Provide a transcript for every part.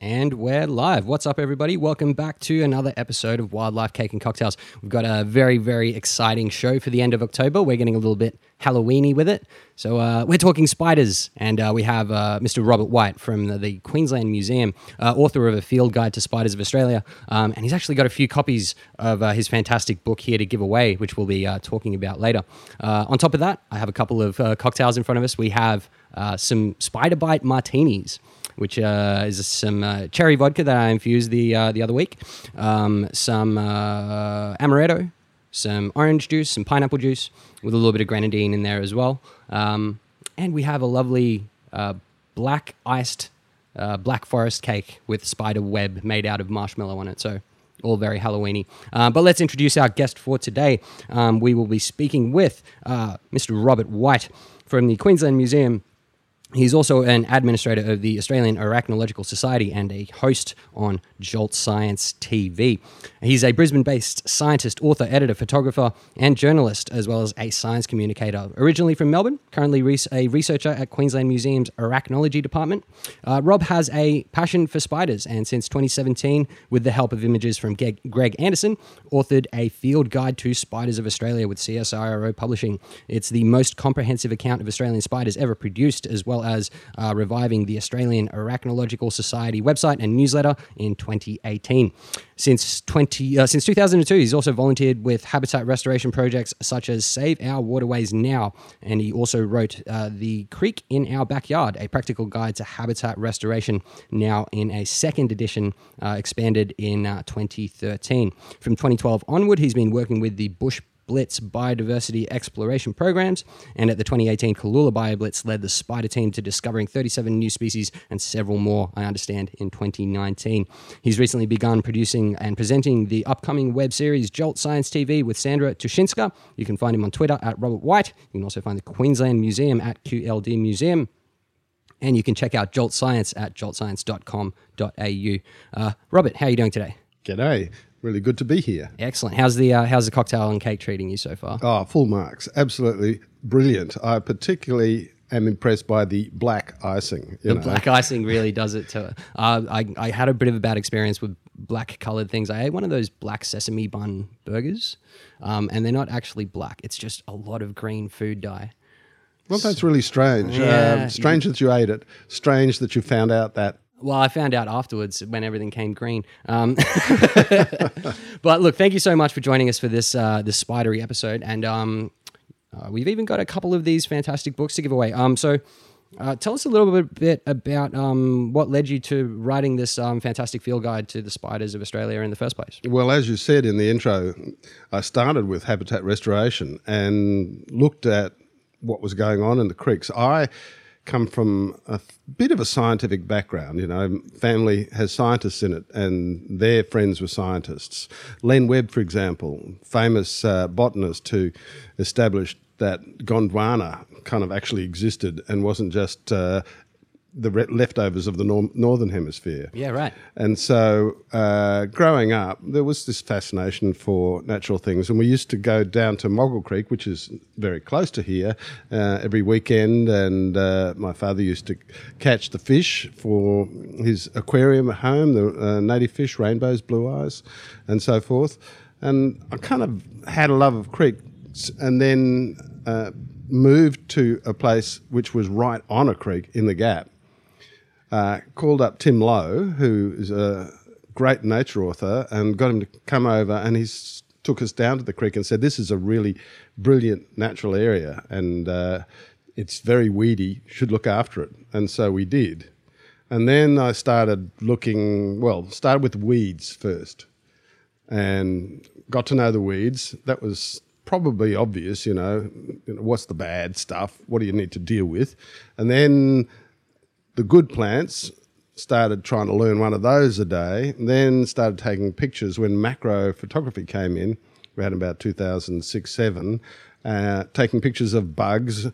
And we're live. What's up, everybody? Welcome back to another episode of Wildlife Cake and Cocktails. We've got a very, very exciting show for the end of October. We're getting a little bit Halloween-y with it. So we're talking spiders, and we have Mr. Robert White from the Queensland Museum, author of A Field Guide to Spiders of Australia, and he's actually got a few copies of his fantastic book here to give away, which we'll be talking about later. On top of that, I have a couple of cocktails in front of us. We have some spider bite martinis, which is some cherry vodka that I infused the other week, some amaretto, some orange juice, some pineapple juice, with a little bit of grenadine in there as well. And we have a lovely black iced black forest cake with spider web made out of marshmallow on it. So all very Halloween-y. But let's introduce our guest for today. We will be speaking with Mr. Robert White from the Queensland Museum. He's also an administrator of the Australian Arachnological Society and a host on Jolt Science TV. He's a Brisbane-based scientist, author, editor, photographer, and journalist, as well as a science communicator. Originally from Melbourne, currently a researcher at Queensland Museum's Arachnology Department, Rob has a passion for spiders, and since 2017, with the help of images from Greg Anderson, authored A Field Guide to Spiders of Australia with CSIRO Publishing. It's the most comprehensive account of Australian spiders ever produced, as well as reviving the Australian Arachnological Society website and newsletter in 2018. Since 2002, he's also volunteered with habitat restoration projects such as Save Our Waterways Now, and he also wrote The Creek in Our Backyard, a practical guide to habitat restoration, now in a second edition, expanded in 2013. From 2012 onward, he's been working with the Bush Blitz biodiversity exploration programs, and at the 2018 Kalula bioblitz led the spider team to discovering 37 new species and several more, I understand, in 2019. He's recently begun producing and presenting the upcoming web series Jolt Science TV with Sandra Tuschinska. You can find him on Twitter at Robert White. You can also find the Queensland Museum at QLD Museum. And you can check out Jolt Science at joltscience.com.au. Robert, how are you doing today? G'day. Really good to be here. Excellent. How's the cocktail and cake treating you so far? Oh, full marks. Absolutely brilliant. I particularly am impressed by the black icing. The black icing really does it to it. I had a bit of a bad experience with black-coloured things. I ate one of those black sesame bun burgers, and they're not actually black. It's just a lot of green food dye. Well, that's really strange. Yeah. Strange that you ate it. Strange that you found out that. Well, I found out afterwards when everything came green. But look, thank you so much for joining us for this this spidery episode. And we've even got a couple of these fantastic books to give away. So tell us a little bit about what led you to writing this fantastic field guide to the spiders of Australia in the first place. Well, as you said in the intro, I started with habitat restoration and looked at what was going on in the creeks. I come from a bit of a scientific background, family has scientists in it and their friends were scientists. Len Webb, for example, famous botanist who established that Gondwana kind of actually existed and wasn't just the leftovers of the Northern Hemisphere. Yeah, right. And so growing up, there was this fascination for natural things, and we used to go down to Moggill Creek, which is very close to here, every weekend, and my father used to catch the fish for his aquarium at home, the native fish, rainbows, blue eyes, and so forth. And I kind of had a love of creeks, and then moved to a place which was right on a creek in the Gap. Called up Tim Lowe, who is a great nature author, and got him to come over, and he took us down to the creek and said, this is a really brilliant natural area, and it's very weedy, should look after it. And so we did. And then I started with weeds first and got to know the weeds. That was probably obvious, what's the bad stuff? What do you need to deal with? And then the good plants, started trying to learn one of those a day, and then started taking pictures when macro photography came in, around about 2006-7, taking pictures of bugs,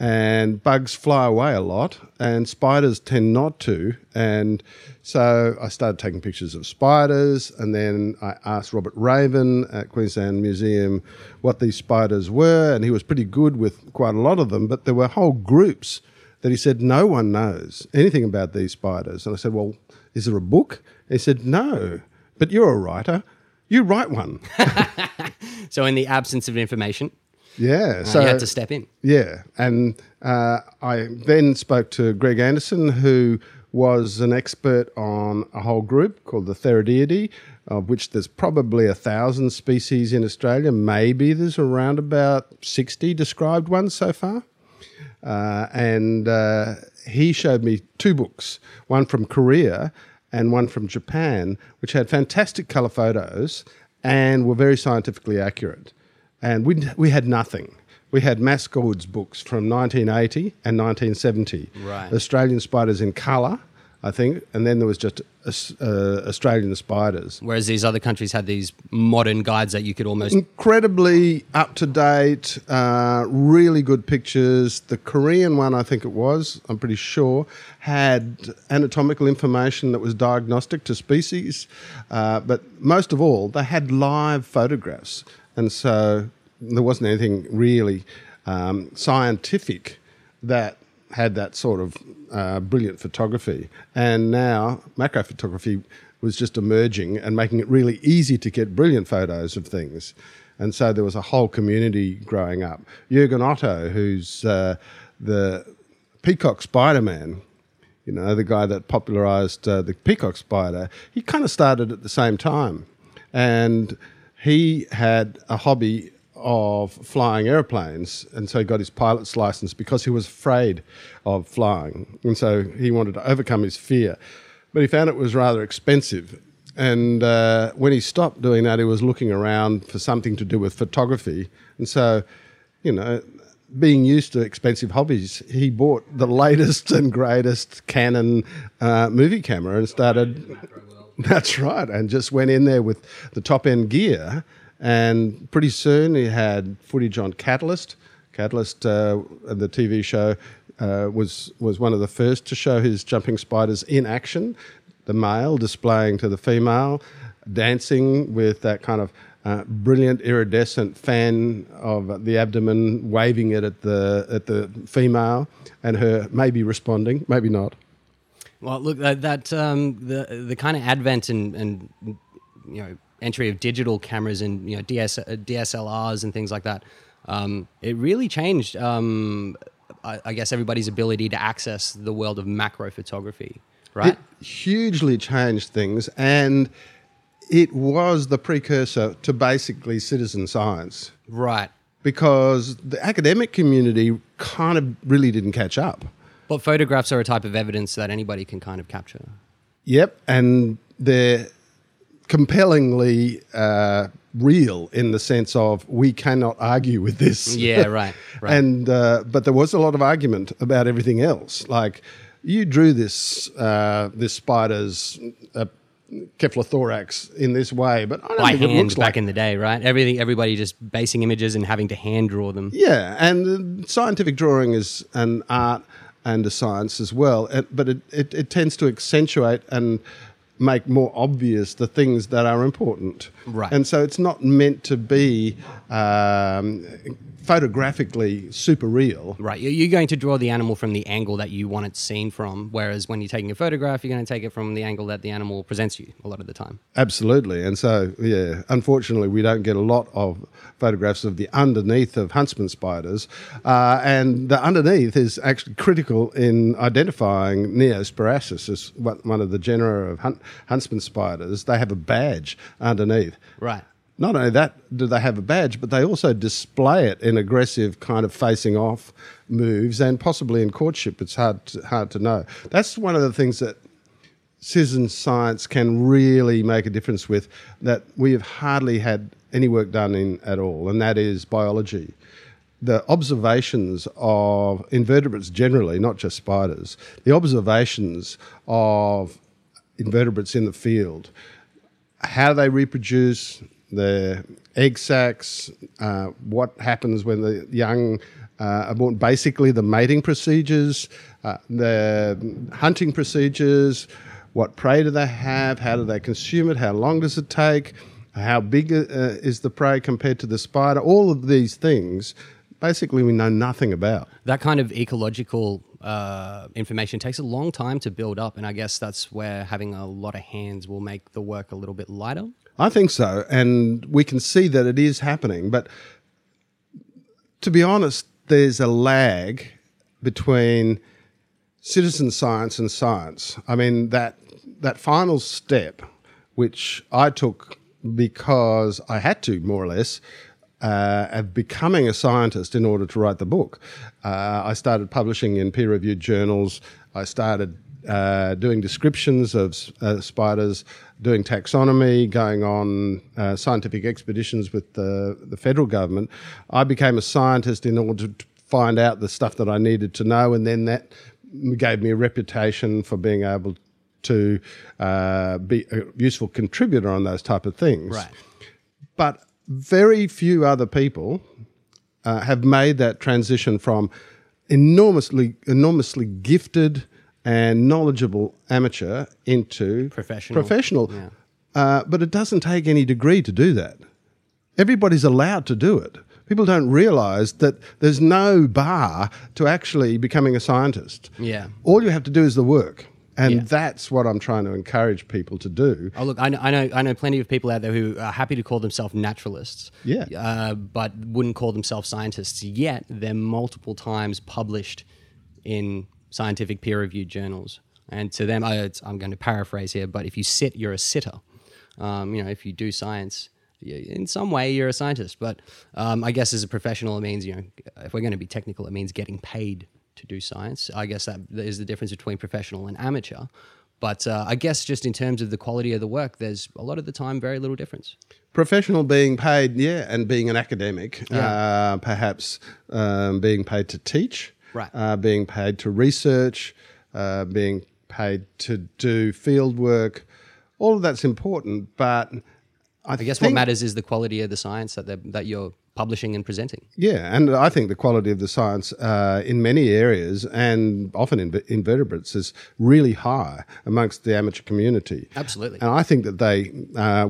and bugs fly away a lot and spiders tend not to. And so I started taking pictures of spiders, and then I asked Robert Raven at Queensland Museum what these spiders were, and he was pretty good with quite a lot of them, but there were whole groups that he said, no one knows anything about these spiders. And I said, well, is there a book? And he said, no, but you're a writer. You write one. So in the absence of information, so you had to step in. Yeah. And I then spoke to Greg Anderson, who was an expert on a whole group called the Theridiidae, of which there's probably 1,000 species in Australia. Maybe there's around about 60 described ones so far. And he showed me two books, one from Korea and one from Japan, which had fantastic colour photos and were very scientifically accurate. And we had nothing. We had Mascoud's books from 1980 and 1970. Right. Australian spiders in colour, I think, and then there was just Australian spiders. Whereas these other countries had these modern guides that you could almost... Incredibly up-to-date, really good pictures. The Korean one, I think it was, I'm pretty sure, had anatomical information that was diagnostic to species. But most of all, they had live photographs. And so there wasn't anything really scientific that had that sort of brilliant photography. And now macrophotography was just emerging and making it really easy to get brilliant photos of things. And so there was a whole community growing up. Juergen Otto, who's the peacock Spider-Man, you know, the guy that popularised the peacock spider, he kind of started at the same time. And he had a hobby of flying airplanes, and so he got his pilot's license because he was afraid of flying. And so he wanted to overcome his fear. But he found it was rather expensive. And when he stopped doing that, he was looking around for something to do with photography. And so, you know, being used to expensive hobbies, he bought the latest and greatest Canon movie camera and started... That's right, and just went in there with the top-end gear, and pretty soon he had footage on Catalyst. Catalyst, the TV show, was one of the first to show his jumping spiders in action, the male displaying to the female, dancing with that kind of brilliant iridescent fan of the abdomen, waving it at the female, and her maybe responding, maybe not. Well, look, the kind of advent and you know, entry of digital cameras and, you know, DSLRs and things like that, it really changed, I guess, everybody's ability to access the world of macro photography, right? It hugely changed things, and it was the precursor to basically citizen science. Right. Because the academic community kind of really didn't catch up. But photographs are a type of evidence that anybody can kind of capture. Yep, and they're compellingly real in the sense of we cannot argue with this. Yeah, right. And but there was a lot of argument about everything else. Like, you drew this spider's cephalothorax in this way, but I don't think it looks like... back in the day, right? Everybody just basing images and having to hand draw them. Yeah, and scientific drawing is an art... and a science as well, but it tends to accentuate and make more obvious the things that are important. Right. And so it's not meant to be photographically super real. Right, you're going to draw the animal from the angle that you want it seen from, whereas when you're taking a photograph, you're going to take it from the angle that the animal presents you a lot of the time. Absolutely, and so, yeah, unfortunately we don't get a lot of photographs of the underneath of huntsman spiders, and the underneath is actually critical in identifying Neosparassus as one of the genera of huntsman spiders. They have a badge underneath. Right. Not only that, do they have a badge, but they also display it in aggressive kind of facing-off moves and possibly in courtship. It's hard to know. That's one of the things that citizen science can really make a difference with, that we have hardly had any work done in at all, and that is biology. The observations of invertebrates generally, not just spiders, the observations of invertebrates in the field, how they reproduce... the egg sacs, what happens when the young are born, basically the mating procedures, the hunting procedures, what prey do they have, how do they consume it, how long does it take, how big is the prey compared to the spider, all of these things basically we know nothing about. That kind of ecological information takes a long time to build up, and I guess that's where having a lot of hands will make the work a little bit lighter. I think so, and we can see that it is happening, but to be honest, there's a lag between citizen science and science. I mean, that final step, which I took because I had to, more or less, of becoming a scientist in order to write the book. I started publishing in peer-reviewed journals. I started doing descriptions of spiders, doing taxonomy, going on scientific expeditions with the federal government. I became a scientist in order to find out the stuff that I needed to know, and then that gave me a reputation for being able to be a useful contributor on those type of things. Right. But very few other people have made that transition from enormously gifted and knowledgeable amateur into professional. Yeah. But it doesn't take any degree to do that. Everybody's allowed to do it. People don't realise that there's no bar to actually becoming a scientist. Yeah. All you have to do is the work. And that's what I'm trying to encourage people to do. Oh, look, I know plenty of people out there who are happy to call themselves naturalists, but wouldn't call themselves scientists, yet they're multiple times published in scientific peer-reviewed journals. And to them, I'm going to paraphrase here, but if you sit, you're a sitter. If you do science, in some way you're a scientist. But I guess as a professional, it means, if we're going to be technical, it means getting paid to do science. I guess that is the difference between professional and amateur. But I guess just in terms of the quality of the work, there's a lot of the time very little difference. Professional being paid, and being an academic, perhaps being paid to teach, right? Being paid to research, being paid to do field work. All of that's important, but I guess what matters is the quality of the science that you're publishing and presenting. Yeah, and I think the quality of the science in many areas, and often in invertebrates, is really high amongst the amateur community. Absolutely. And I think that they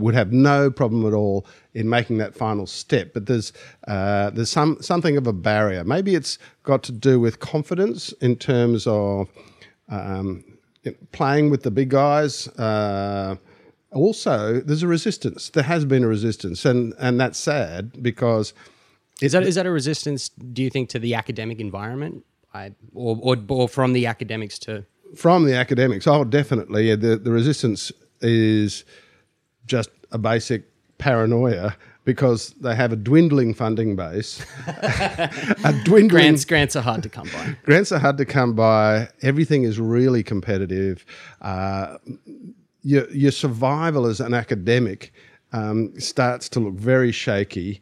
would have no problem at all in making that final step. But there's something of a barrier. Maybe it's got to do with confidence in terms of playing with the big guys. Also, there's a resistance. There has been a resistance, and that's sad because... Is that a resistance, do you think, to the academic environment or from the academics too? From the academics, definitely. The resistance is just a basic paranoia because they have a dwindling funding base. Grants are hard to come by. Grants are hard to come by. Everything is really competitive. Your survival as an academic starts to look very shaky,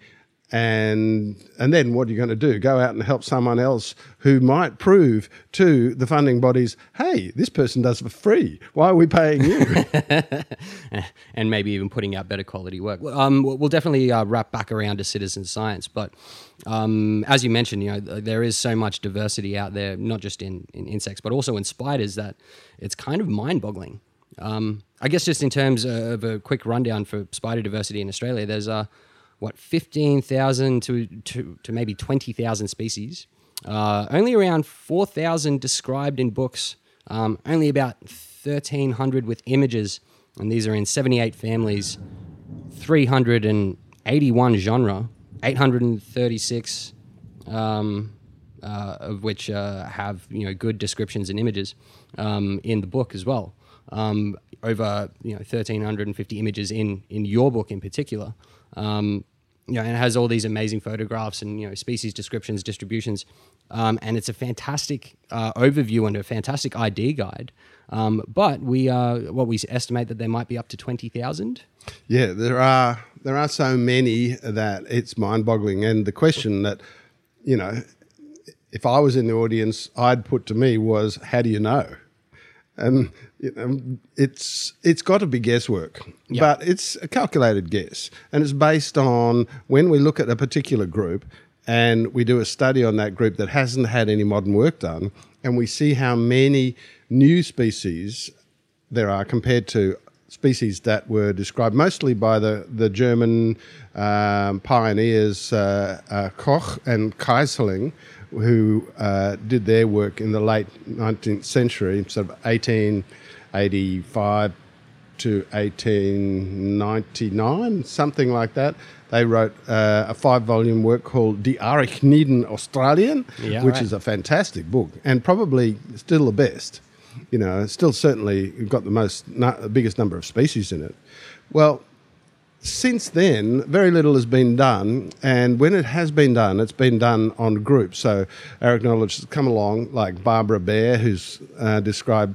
and then what are you going to do? Go out and help someone else who might prove to the funding bodies, hey, this person does for free. Why are we paying you? And maybe even putting out better quality work. We'll definitely wrap back around to citizen science, but as you mentioned, there is so much diversity out there, not just in insects, but also in spiders, that it's kind of mind-boggling. I guess just in terms of a quick rundown for spider diversity in Australia, there's 15,000 to maybe 20,000 species. Only around 4,000 described in books, only about 1,300 with images, and these are in 78 families, 381 genera, 836 of which have good descriptions and images in the book as well. Over 1,350 images in your book in particular, and it has all these amazing photographs and species descriptions, distributions, and it's a fantastic overview and a fantastic ID guide. But we estimate that there might be up to 20,000. Yeah, there are so many that it's mind-boggling, and the question that if I was in the audience, I'd put to me was, how do you know? And it's got to be guesswork, yep. But it's a calculated guess, and it's based on when we look at a particular group and we do a study on that group that hasn't had any modern work done, and we see how many new species there are compared to species that were described mostly by the German pioneers Koch and Keisling, who did their work in the late 19th century, sort of 1885 to 1899, something like that. They wrote a 5-volume work called Die Arachniden Australien, yeah, which is a fantastic book and probably still the best. You know, still certainly got the biggest number of species in it. Well, since then, very little has been done, and when it has been done, it's been done on groups. So arachnologists come along, like Barbara Bear, who's described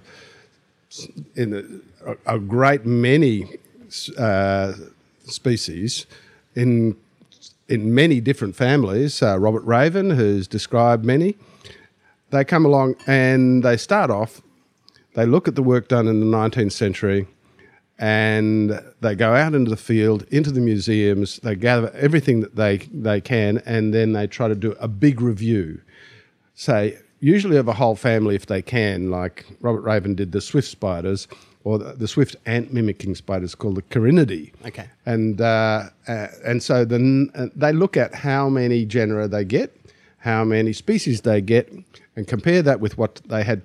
in a great many species in many different families. Robert Raven, who's described many. They come along and they start off, they look at the work done in the 19th century, and they go out into the field, into the museums, they gather everything that they can, and then they try to do a big review, say, usually of a whole family if they can, like Robert Raven did the swift spiders, or the swift ant-mimicking spiders called the Theridiidae. Okay. And so then they look at how many genera they get, how many species they get, and compare that with what they had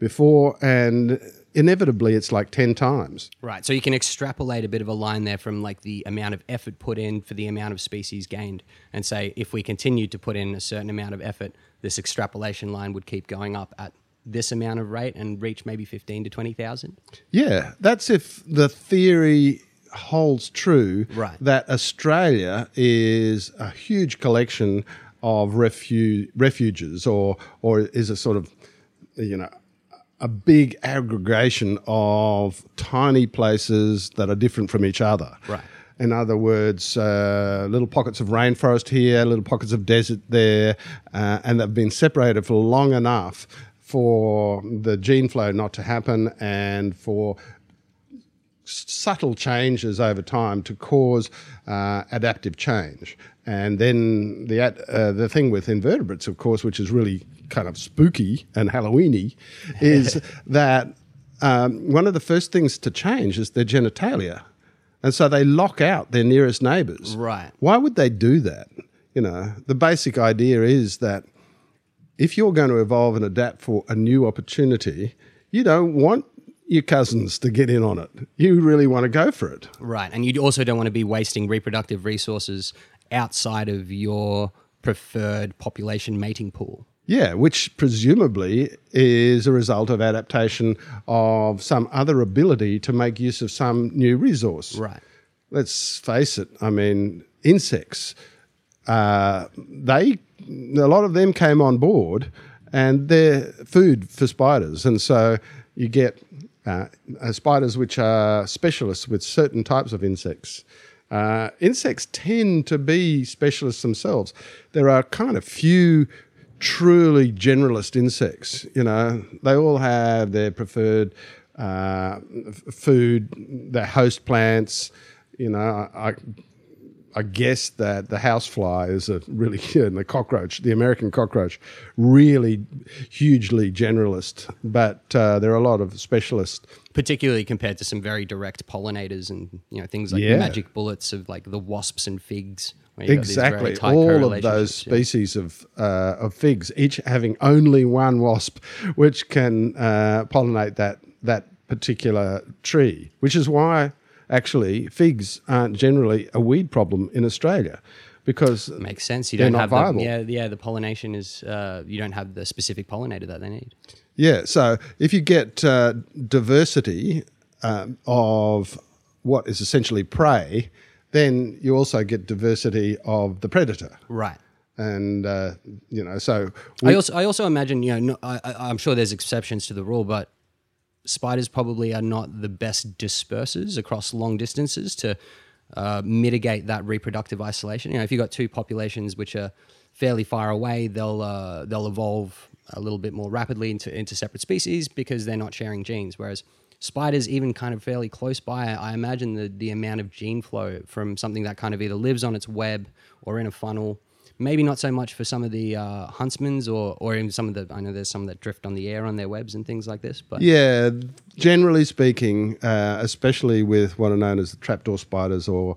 before, and inevitably it's like 10 times. Right, so you can extrapolate a bit of a line there from like the amount of effort put in for the amount of species gained, and say if we continue to put in a certain amount of effort, this extrapolation line would keep going up at this amount of rate and reach maybe 15 to 20,000? Yeah, that's if the theory holds true, right, that Australia is a huge collection of refuges or is a sort of, you know, a big aggregation of tiny places that are different from each other. Right. In other words, little pockets of rainforest here, little pockets of desert there, and they've been separated for long enough for the gene flow not to happen and for subtle changes over time to cause adaptive change. And then the thing with invertebrates, of course, which is really kind of spooky and Halloween-y, is that one of the first things to change is their genitalia. And so they lock out their nearest neighbours. Right. Why would they do that? You know, the basic idea is that if you're going to evolve and adapt for a new opportunity, you don't want your cousins to get in on it. You really want to go for it. Right, and you also don't want to be wasting reproductive resources outside of your preferred population mating pool. Yeah, which presumably is a result of adaptation of some other ability to make use of some new resource. Right. Let's face it, I mean, insects, a lot of them came on board and they're food for spiders. And so you get spiders which are specialists with certain types of insects. Insects tend to be specialists themselves. There are kind of few truly generalist insects, you know. They all have their preferred food, their host plants. You know, I guess that the housefly is a really, and the cockroach, the American cockroach, really hugely generalist. But there are a lot of specialists. Particularly compared to some very direct pollinators and, you know, things like the magic bullets of like the wasps and figs. Exactly. All of those species of figs, each having only one wasp, which can pollinate that particular tree, which is why actually figs aren't generally a weed problem in Australia because makes sense. You don't have viable. The pollination is you don't have the specific pollinator that they need. Yeah, so if you get diversity of what is essentially prey, then you also get diversity of the predator. Right. And, you know, so... I also imagine, you know, I'm sure there's exceptions to the rule, but spiders probably are not the best dispersers across long distances to mitigate that reproductive isolation. You know, if you've got two populations which are fairly far away, they'll evolve a little bit more rapidly into separate species because they're not sharing genes. Whereas spiders, even kind of fairly close by, I imagine the amount of gene flow from something that kind of either lives on its web or in a funnel, maybe not so much for some of the huntsmen's or even some of the, I know there's some that drift on the air on their webs and things like this. But yeah, generally speaking, especially with what are known as the trapdoor spiders or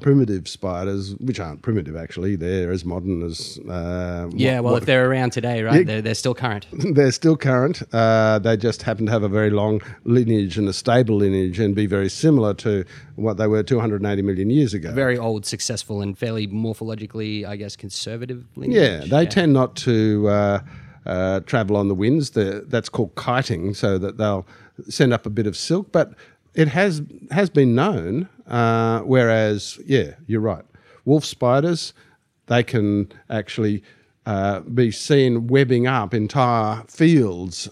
primitive spiders, which aren't primitive actually, they're as modern as... if they're around today, right, they're still current. They're still current. They just happen to have a very long lineage and a stable lineage and be very similar to what they were 280 million years ago. Very old, successful and fairly morphologically, I guess, conservative lineage. Yeah, they tend not to travel on the winds. That's called kiting, so that they'll send up a bit of silk, but... It has been known, whereas, yeah, you're right. Wolf spiders, they can actually be seen webbing up entire fields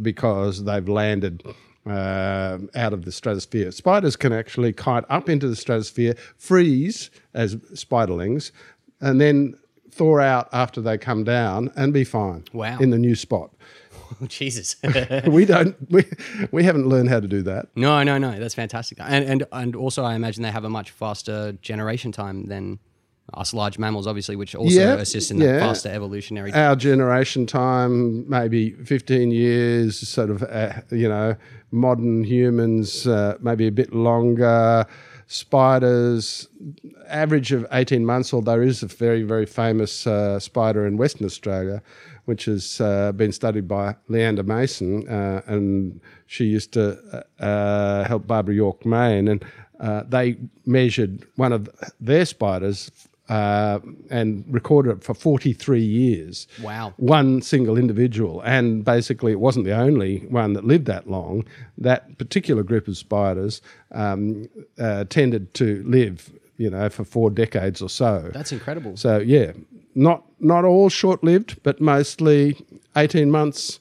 because they've landed out of the stratosphere. Spiders can actually kite up into the stratosphere, freeze as spiderlings, and then thaw out after they come down and be fine. Wow. In the new spot. Oh, Jesus. We haven't learned how to do that. No, that's fantastic. And also I imagine they have a much faster generation time than us large mammals, obviously, which also assists in that faster evolutionary time. Our generation time, maybe 15 years, sort of, modern humans, maybe a bit longer. Spiders, average of 18 months, although there is a very, very famous spider in Western Australia, which has been studied by Leander Mason, and she used to help Barbara York Maine, and they measured one of their spiders and recorded it for 43 years. Wow. One single individual, and basically it wasn't the only one that lived that long. That particular group of spiders tended to live, for 4 decades or so. That's incredible. So, yeah. Not all short-lived, but mostly 18 months,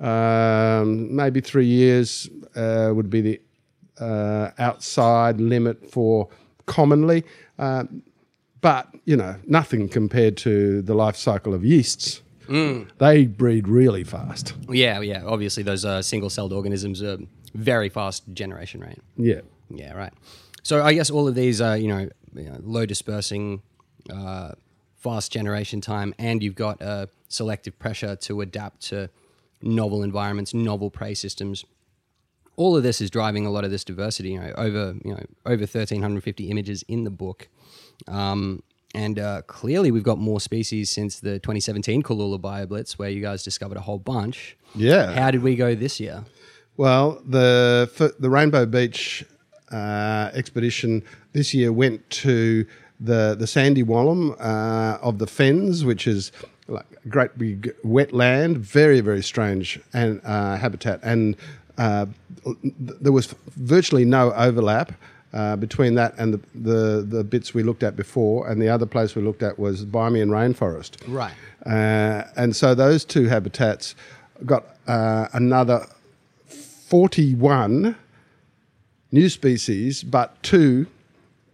maybe 3 years would be the outside limit for commonly. But, nothing compared to the life cycle of yeasts. Mm. They breed really fast. Yeah. Obviously, those single-celled organisms are very fast generation rate. Yeah. Yeah, right. So I guess all of these are, low-dispersing... fast generation time, and you've got selective pressure to adapt to novel environments, novel prey systems. All of this is driving a lot of this diversity. Over 1,350 images in the book, and clearly we've got more species since the 2017 Kalula bioblitz, where you guys discovered a whole bunch. Yeah. How did we go this year? Well, the Rainbow Beach expedition this year went to the sandy wallum of the fens, which is like a great big wetland, very, very strange and habitat. And there was virtually no overlap between that and the bits we looked at before, and the other place we looked at was Biomian Rainforest. Right. And so those two habitats got another 41 new species, but 2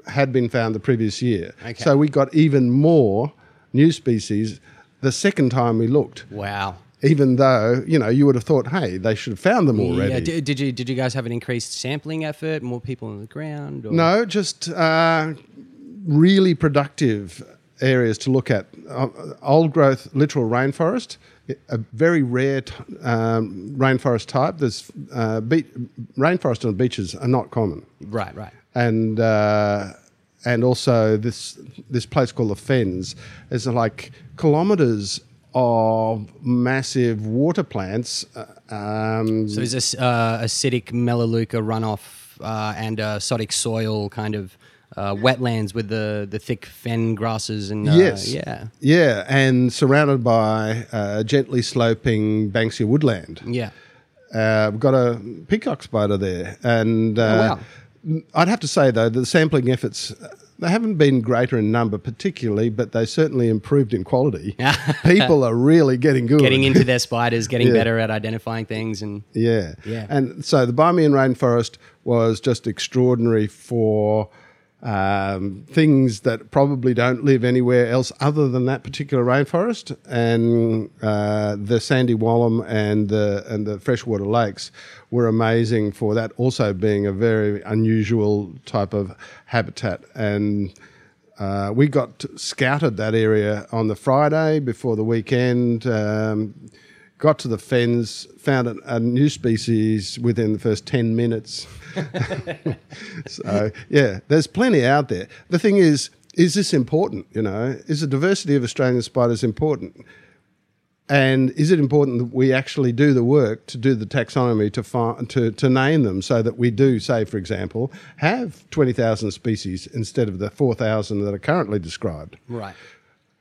had been found the previous year. Okay. So we got even more new species the second time we looked. Wow. Even though, you would have thought, hey, they should have found them already. Yeah. Did you guys have an increased sampling effort, more people on the ground? Or? No, just really productive areas to look at. Old-growth littoral rainforest, a very rare rainforest type. There's rainforest on beaches are not common. Right. And also this place called the Fens is like kilometres of massive water plants. So there's this acidic Melaleuca runoff and azotic soil kind of wetlands with the thick fen grasses and yeah, and surrounded by gently sloping Banksia woodland. Yeah, we've got a peacock spider there, and oh, wow. I'd have to say, though, the sampling efforts, they haven't been greater in number particularly, but they certainly improved in quality. People are really getting good. Getting into their spiders, getting better at identifying things. And so the Biomian Rainforest was just extraordinary for things that probably don't live anywhere else other than that particular rainforest, and the sandy Wallam and the freshwater lakes were amazing for that also being a very unusual type of habitat. And we got scouted that area on the Friday before the weekend, got to the fens, found a new species within the first 10 minutes. So, yeah, there's plenty out there. The thing is this important, you know? Is the diversity of Australian spiders important? And is it important that we actually do the work to do the taxonomy to name them so that we do, say, for example, have 20,000 species instead of the 4,000 that are currently described? Right.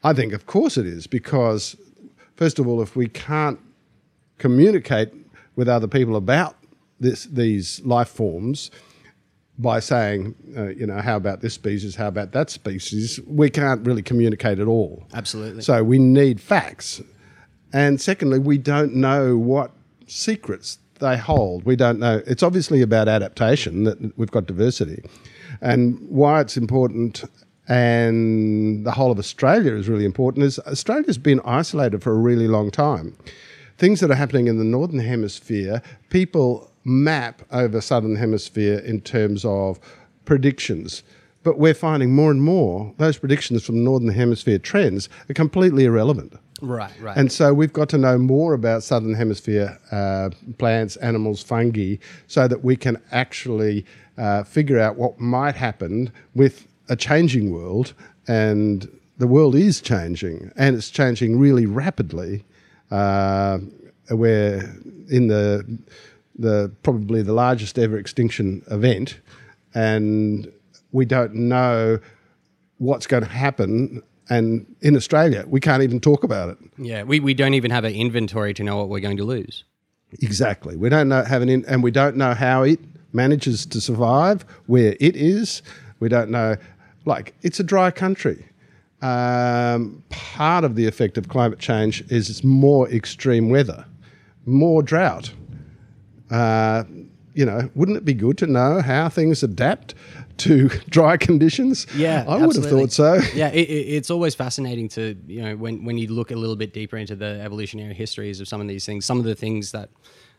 I think, of course, it is, because, first of all, if we can't communicate with other people about these life forms by saying, you know, how about this species, how about that species, we can't really communicate at all. Absolutely. So we need facts. And secondly, we don't know what secrets they hold. We don't know. It's obviously about adaptation that we've got diversity. And why it's important, and the whole of Australia is really important, is Australia's been isolated for a really long time. Things that are happening in the Northern Hemisphere, people map over Southern Hemisphere in terms of predictions. But we're finding more and more those predictions from Northern Hemisphere trends are completely irrelevant. Right, right. And so we've got to know more about Southern Hemisphere plants, animals, fungi, so that we can actually figure out what might happen with a changing world. And the world is changing, and it's changing really rapidly. We're in the probably the largest ever extinction event, and we don't know what's going to happen. And in Australia, we can't even talk about it. Yeah, we don't even have an inventory to know what we're going to lose. Exactly. We don't know, and we don't know how it manages to survive, where it is. We don't know, like, it's a dry country. Part of the effect of climate change is more extreme weather, more drought. You know, wouldn't it be good to know how things adapt to dry conditions? Yeah, I would have thought so. Yeah, it's always fascinating to, you know, when you look a little bit deeper into the evolutionary histories of some of these things, some of the things that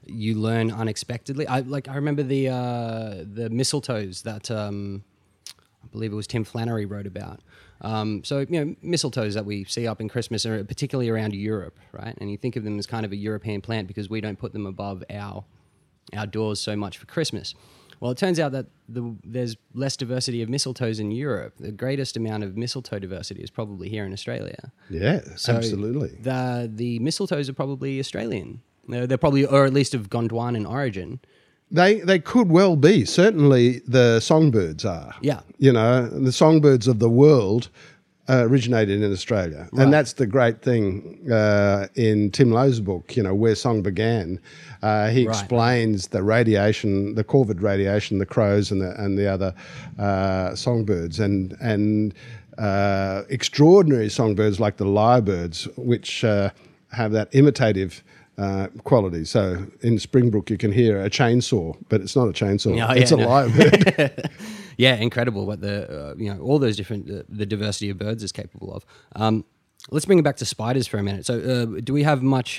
you learn unexpectedly. I remember the mistletoes that I believe it was Tim Flannery wrote about. So, you know, mistletoes that we see up in Christmas are particularly around Europe, right? And you think of them as kind of a European plant because we don't put them above our doors so much for Christmas. Well, it turns out that there's less diversity of mistletoes in Europe. The greatest amount of mistletoe diversity is probably here in Australia. Yeah, so absolutely. The mistletoes are probably Australian. They're probably, or at least of Gondwanan origin. They could well be. Certainly the songbirds are. Yeah. You know, the songbirds of the world originated in Australia. Right. And that's the great thing in Tim Lowe's book, you know, Where Song Began. He explains the radiation, the corvid radiation, the crows and the other songbirds, and extraordinary songbirds like the lyrebirds, which have that imitative quality. So in Springbrook you can hear a chainsaw, but it's not a chainsaw. Oh, yeah, it's a lyrebird. Yeah, incredible what the you know, all those different the diversity of birds is capable of. Let's bring it back to spiders for a minute. So do we have much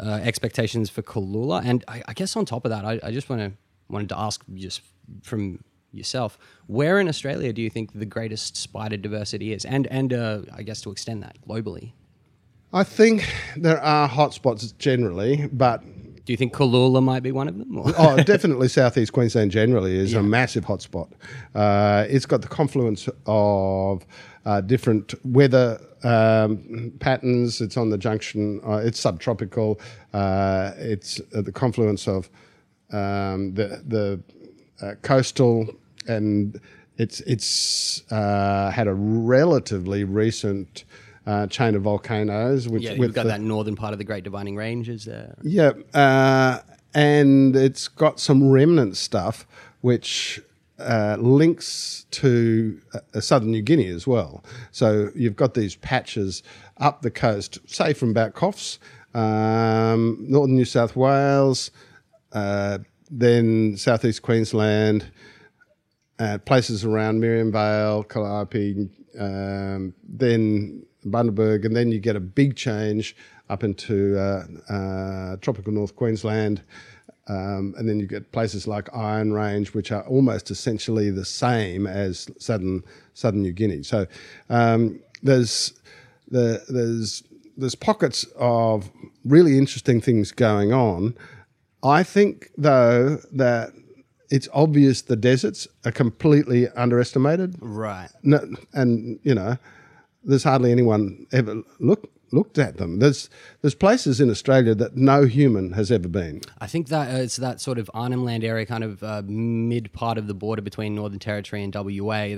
expectations for Kalula? And I guess on top of that, I just wanted to ask just from yourself, where in Australia do you think the greatest spider diversity is? And I guess to extend that globally. I think there are hotspots generally, but... Do you think Kalula might be one of them? Oh, definitely southeast Queensland generally is a massive hotspot. It's got the confluence of different weather patterns. It's on the junction. It's subtropical. It's the confluence of the coastal, and it's had a relatively recent... chain of volcanoes. We've got that northern part of the Great Dividing Range is there. Yeah, and it's got some remnant stuff which links to southern New Guinea as well. So you've got these patches up the coast, say from Batcoughs, northern New South Wales, then southeast Queensland, places around Miriam Vale, Calliope, then Bundaberg, and then you get a big change up into tropical North Queensland, and then you get places like Iron Range, which are almost essentially the same as southern New Guinea. So there's pockets of really interesting things going on. I think, though, that it's obvious the deserts are completely underestimated. Right. No, and, you know, there's hardly anyone ever looked at them. There's places in Australia that no human has ever been. I think that it's that sort of Arnhem Land area, kind of mid part of the border between Northern Territory and WA.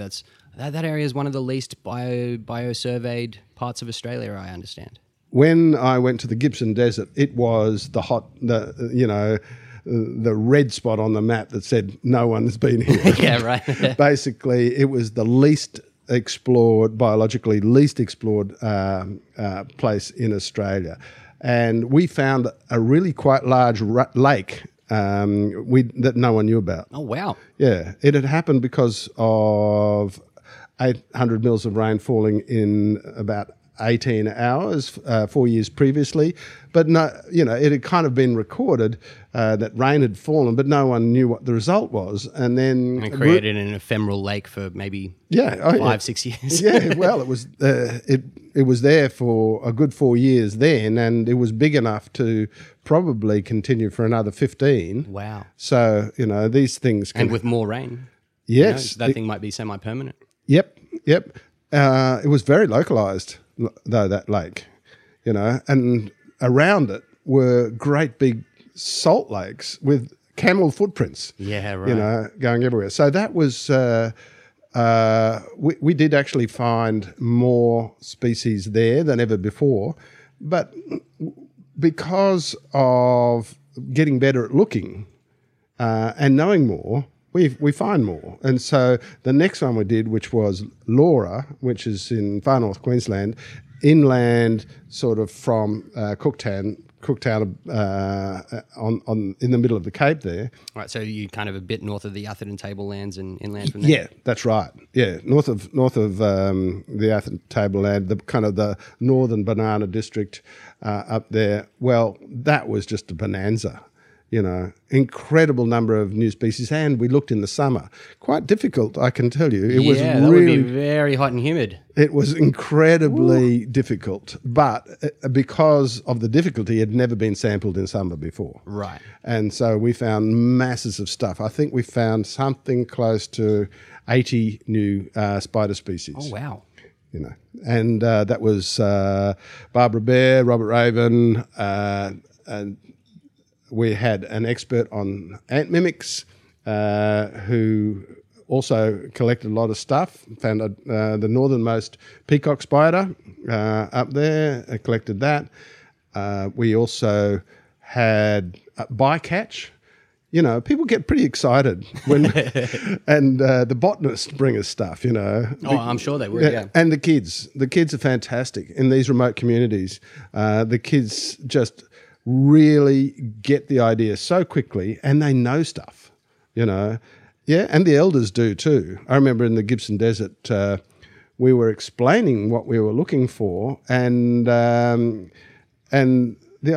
That area is one of the least bio-surveyed parts of Australia, I understand. When I went to the Gibson Desert, it was the red spot on the map that said no one's been here. Yeah, right. Basically, it was the least explored, biologically least explored place in Australia. And we found a really quite large lake that no one knew about. Oh, wow. Yeah. It had happened because of 800 mils of rain falling in about 18 hours 4 years previously, but no, you know, it had kind of been recorded that rain had fallen, but no one knew what the result was, and then it created an ephemeral lake for maybe 5-6 years. Yeah, well, it was there for a good 4 years then, and it was big enough to probably continue for another 15. Wow! So you know these things, and with more rain, yes, that thing might be semi-permanent. Yep. It was very localized, though, that lake, you know, and around it were great big salt lakes with camel footprints. Yeah, right. You know, going everywhere. So that was we did actually find more species there than ever before, but because of getting better at looking and knowing more, we find more. And so the next one we did, which was Laura, which is in far north Queensland, inland sort of from Cooktown in the middle of the Cape there. Right, so you kind of a bit north of the Atherton Tablelands and inland from there? Yeah, that's right. Yeah, north of the Atherton Tableland, the kind of the northern banana district up there. Well, that was just a bonanza. You know, incredible number of new species, and we looked in the summer. Quite difficult, I can tell you. It was really, that would be very hot and humid. It was incredibly difficult, but because of the difficulty, it had never been sampled in summer before. Right. And so we found masses of stuff. I think we found something close to 80 new spider species. Oh, wow. You know, and that was Barbara Bear, Robert Raven, and we had an expert on ant mimics who also collected a lot of stuff, found the northernmost peacock spider up there, collected that. We also had a bycatch. You know, people get pretty excited when and the botanists bring us stuff, you know. Oh, I'm sure they would, yeah. And the kids. The kids are fantastic in these remote communities. The kids just really get the idea so quickly, and they know stuff, you know. Yeah, and the elders do too. I remember in the Gibson Desert, we were explaining what we were looking for, and the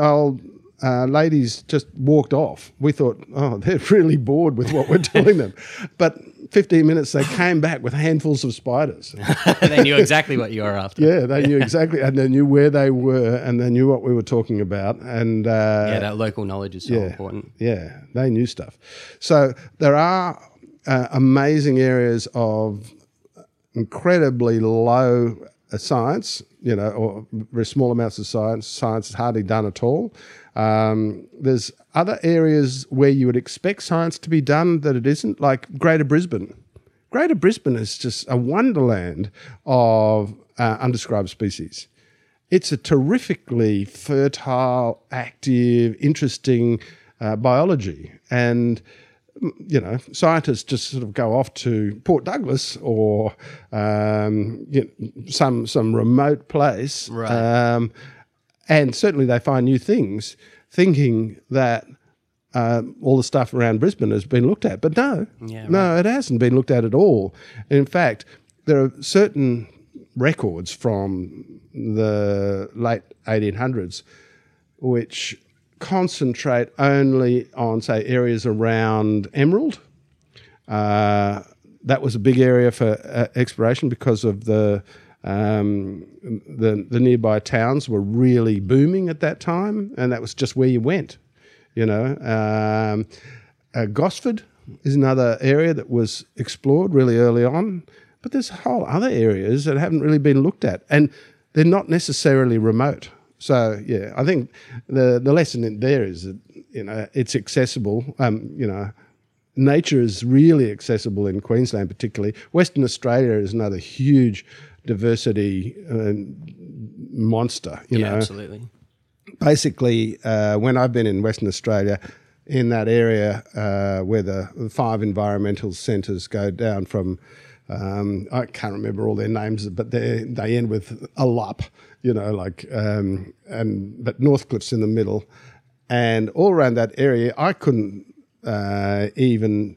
old ladies just walked off. We thought, oh, they're really bored with what we're telling them. But 15 minutes, they came back with handfuls of spiders. They knew exactly what you were after. Yeah, they knew exactly. And they knew where they were, and they knew what we were talking about. And yeah, that local knowledge is so important. Yeah, they knew stuff. So there are amazing areas of incredibly low science, you know, or very small amounts of science. Science is hardly done at all. There's other areas where you would expect science to be done that it isn't, like Greater Brisbane. Greater Brisbane is just a wonderland of undescribed species. It's a terrifically fertile, active, interesting biology. And, you know, scientists just sort of go off to Port Douglas or you know, some remote place. Right. And certainly they find new things, thinking that all the stuff around Brisbane has been looked at. But no, it hasn't been looked at all. In fact, there are certain records from the late 1800s which concentrate only on, say, areas around Emerald. That was a big area for exploration because of the nearby towns were really booming at that time, and that was just where you went, you know. Gosford is another area that was explored really early on, but there's whole other areas that haven't really been looked at, and they're not necessarily remote. So, yeah, I think the lesson in there is that, you know, it's accessible, you know. Nature is really accessible in Queensland particularly. Western Australia is another huge diversity monster, you know. Absolutely. Basically, when I've been in Western Australia, in that area where the 5 environmental centres go down from, I can't remember all their names, but they end with a lup, you know, like, but Northcliffe's in the middle. And all around that area, I couldn't even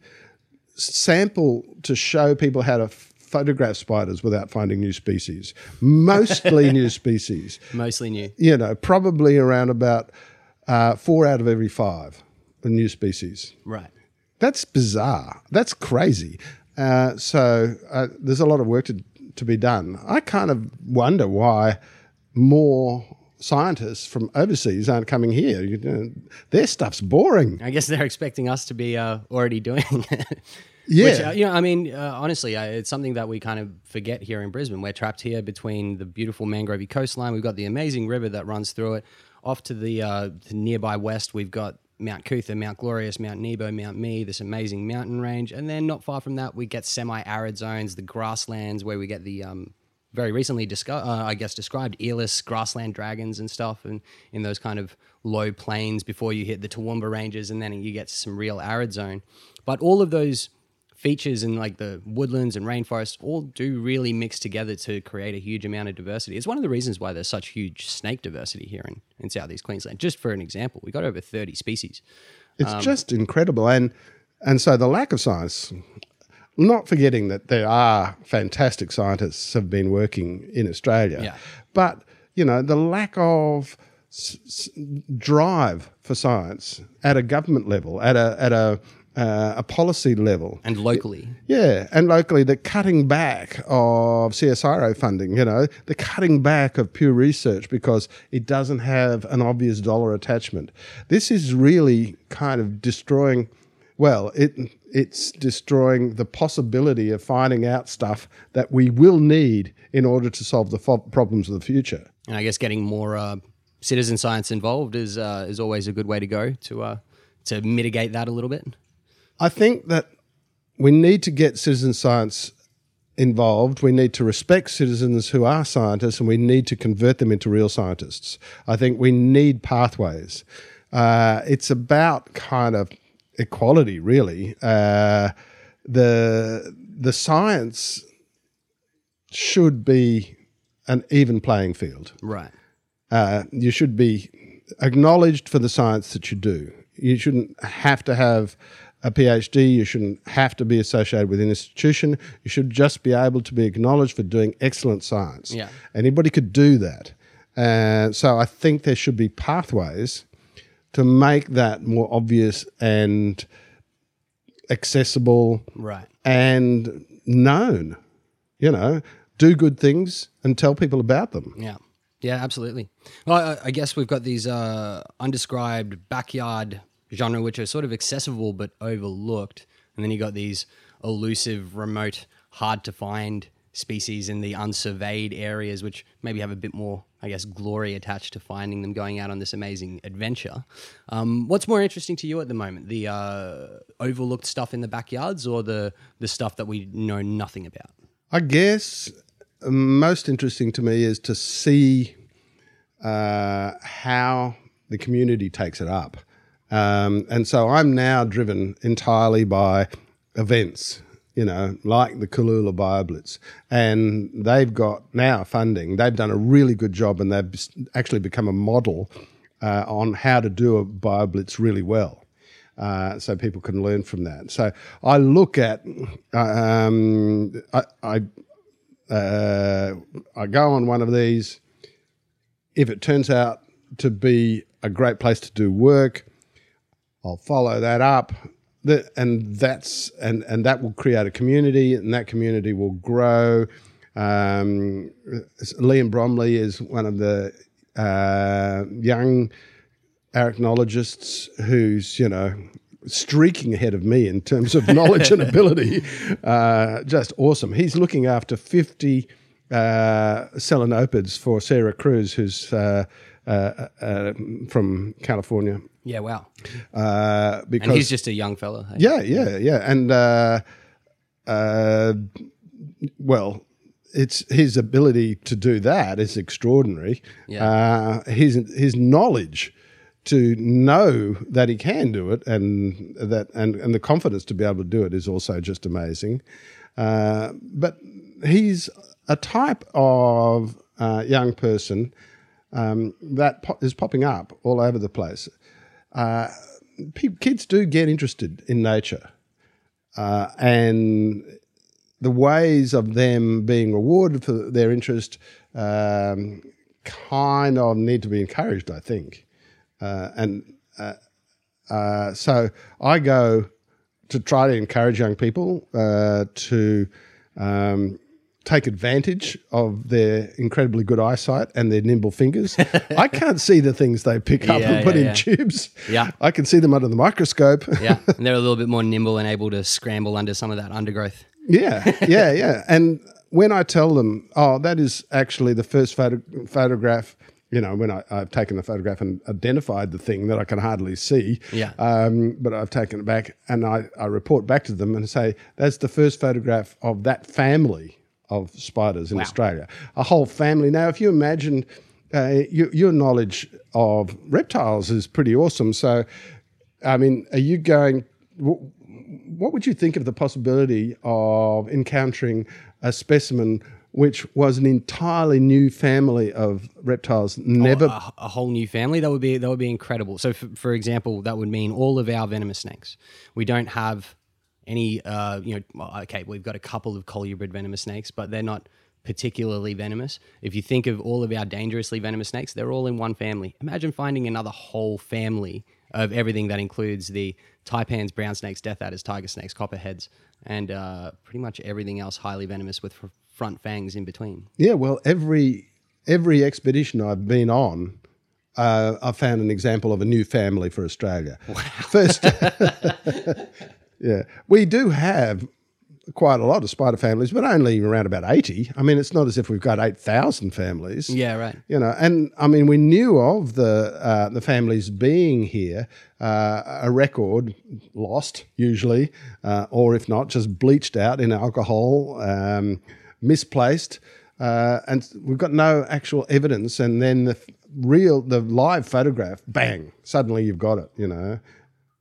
sample to show people how to photograph spiders without finding new species. Mostly new species. Mostly new. You know, probably around about 4 out of every 5 are new species. Right. That's bizarre. That's crazy. So there's a lot of work to be done. I kind of wonder why more scientists from overseas aren't coming here. You know, their stuff's boring. I guess they're expecting us to be already doing it. Yeah. Which, you know, I mean, honestly, it's something that we kind of forget here in Brisbane. We're trapped here between the beautiful mangrovey coastline. We've got the amazing river that runs through it. Off to the nearby west, we've got Mount Cootha, Mount Glorious, Mount Nebo, Mount Mee, this amazing mountain range. And then not far from that, we get semi-arid zones, the grasslands where we get the... very recently described earless grassland dragons and stuff, and in those kind of low plains before you hit the Toowoomba Ranges, and then you get to some real arid zone. But all of those features in like the woodlands and rainforests all do really mix together to create a huge amount of diversity. It's one of the reasons why there's such huge snake diversity here in southeast Queensland. Just for an example, we got over 30 species. It's just incredible. And so the lack of science... Not forgetting that there are fantastic scientists who have been working in Australia. Yeah. But, you know, the lack of drive for science at a government level, at a policy level. And locally. Yeah, and locally the cutting back of CSIRO funding, you know, the cutting back of Pew Research because it doesn't have an obvious dollar attachment. This is really kind of destroying... Well, it's destroying the possibility of finding out stuff that we will need in order to solve the problems of the future. And I guess getting more citizen science involved is always a good way to go to mitigate that a little bit. I think that we need to get citizen science involved. We need to respect citizens who are scientists, and we need to convert them into real scientists. I think we need pathways. It's about kind of equality, really. The science should be an even playing field. Right. You should be acknowledged for the science that you do. You shouldn't have to have a PhD. You shouldn't have to be associated with an institution. You should just be able to be acknowledged for doing excellent science. Yeah. Anybody could do that. And so I think there should be pathways to make that more obvious and accessible, right, and known, you know, do good things and tell people about them. Yeah. Yeah, absolutely. Well, I guess we've got these undescribed backyard genre, which are sort of accessible but overlooked. And then you got these elusive, remote, hard to find species in the unsurveyed areas, which maybe have a bit more, I guess, glory attached to finding them, going out on this amazing adventure. What's more interesting to you at the moment, the overlooked stuff in the backyards or the stuff that we know nothing about? I guess most interesting to me is to see how the community takes it up. And so I'm now driven entirely by events, you know, like the Kalula bioblitz. And they've got now funding. They've done a really good job, and they've actually become a model on how to do a bioblitz really well. so people can learn from that. So I look at I go on one of these. If it turns out to be a great place to do work, I'll follow that up. And that will create a community, and that community will grow. Liam Bromley is one of the young arachnologists who's, you know, streaking ahead of me in terms of knowledge and ability. Just awesome. He's looking after 50 selenopids for Sarah Cruz, who's from California. Yeah, wow. Because, and he's just a young fella. Hey? Yeah. And, well, it's his ability to do that is extraordinary. Yeah. His knowledge to know that he can do it, and that and the confidence to be able to do it is also just amazing. But he's a type of young person that is popping up all over the place. Kids do get interested in nature, and the ways of them being rewarded for their interest kind of need to be encouraged, I think. So I go to try to encourage young people to take advantage of their incredibly good eyesight and their nimble fingers. I can't see the things they pick up and put in tubes. Yeah, I can see them under the microscope. Yeah, and they're a little bit more nimble and able to scramble under some of that undergrowth. Yeah. And when I tell them, oh, that is actually the first photograph, you know, when I've taken the photograph and identified the thing that I can hardly see, but I've taken it back, and I report back to them and say, that's the first photograph of that family of spiders in Australia. A whole family. Now, if you imagine your knowledge of reptiles is pretty awesome. So, I mean, are you going... What would you think of the possibility of encountering a specimen which was an entirely new family of reptiles? A whole new family. That would be incredible. So, for example, that would mean all of our venomous snakes. We don't have any. We've got a couple of colubrid venomous snakes, but they're not particularly venomous. If you think of all of our dangerously venomous snakes, they're all in one family. Imagine finding another whole family of everything that includes the taipans, brown snakes, death adders, tiger snakes, copperheads, and pretty much everything else highly venomous with front fangs in between. Yeah, well, every expedition I've been on, I found an example of a new family for Australia. Wow. First, yeah, we do have quite a lot of spider families, but only around about 80. I mean, it's not as if we've got 8,000 families. Yeah, right. You know, and I mean, we knew of the families being here, a record lost usually, or if not, just bleached out in alcohol, misplaced, and we've got no actual evidence. And then the live photograph, bang! Suddenly you've got it. You know.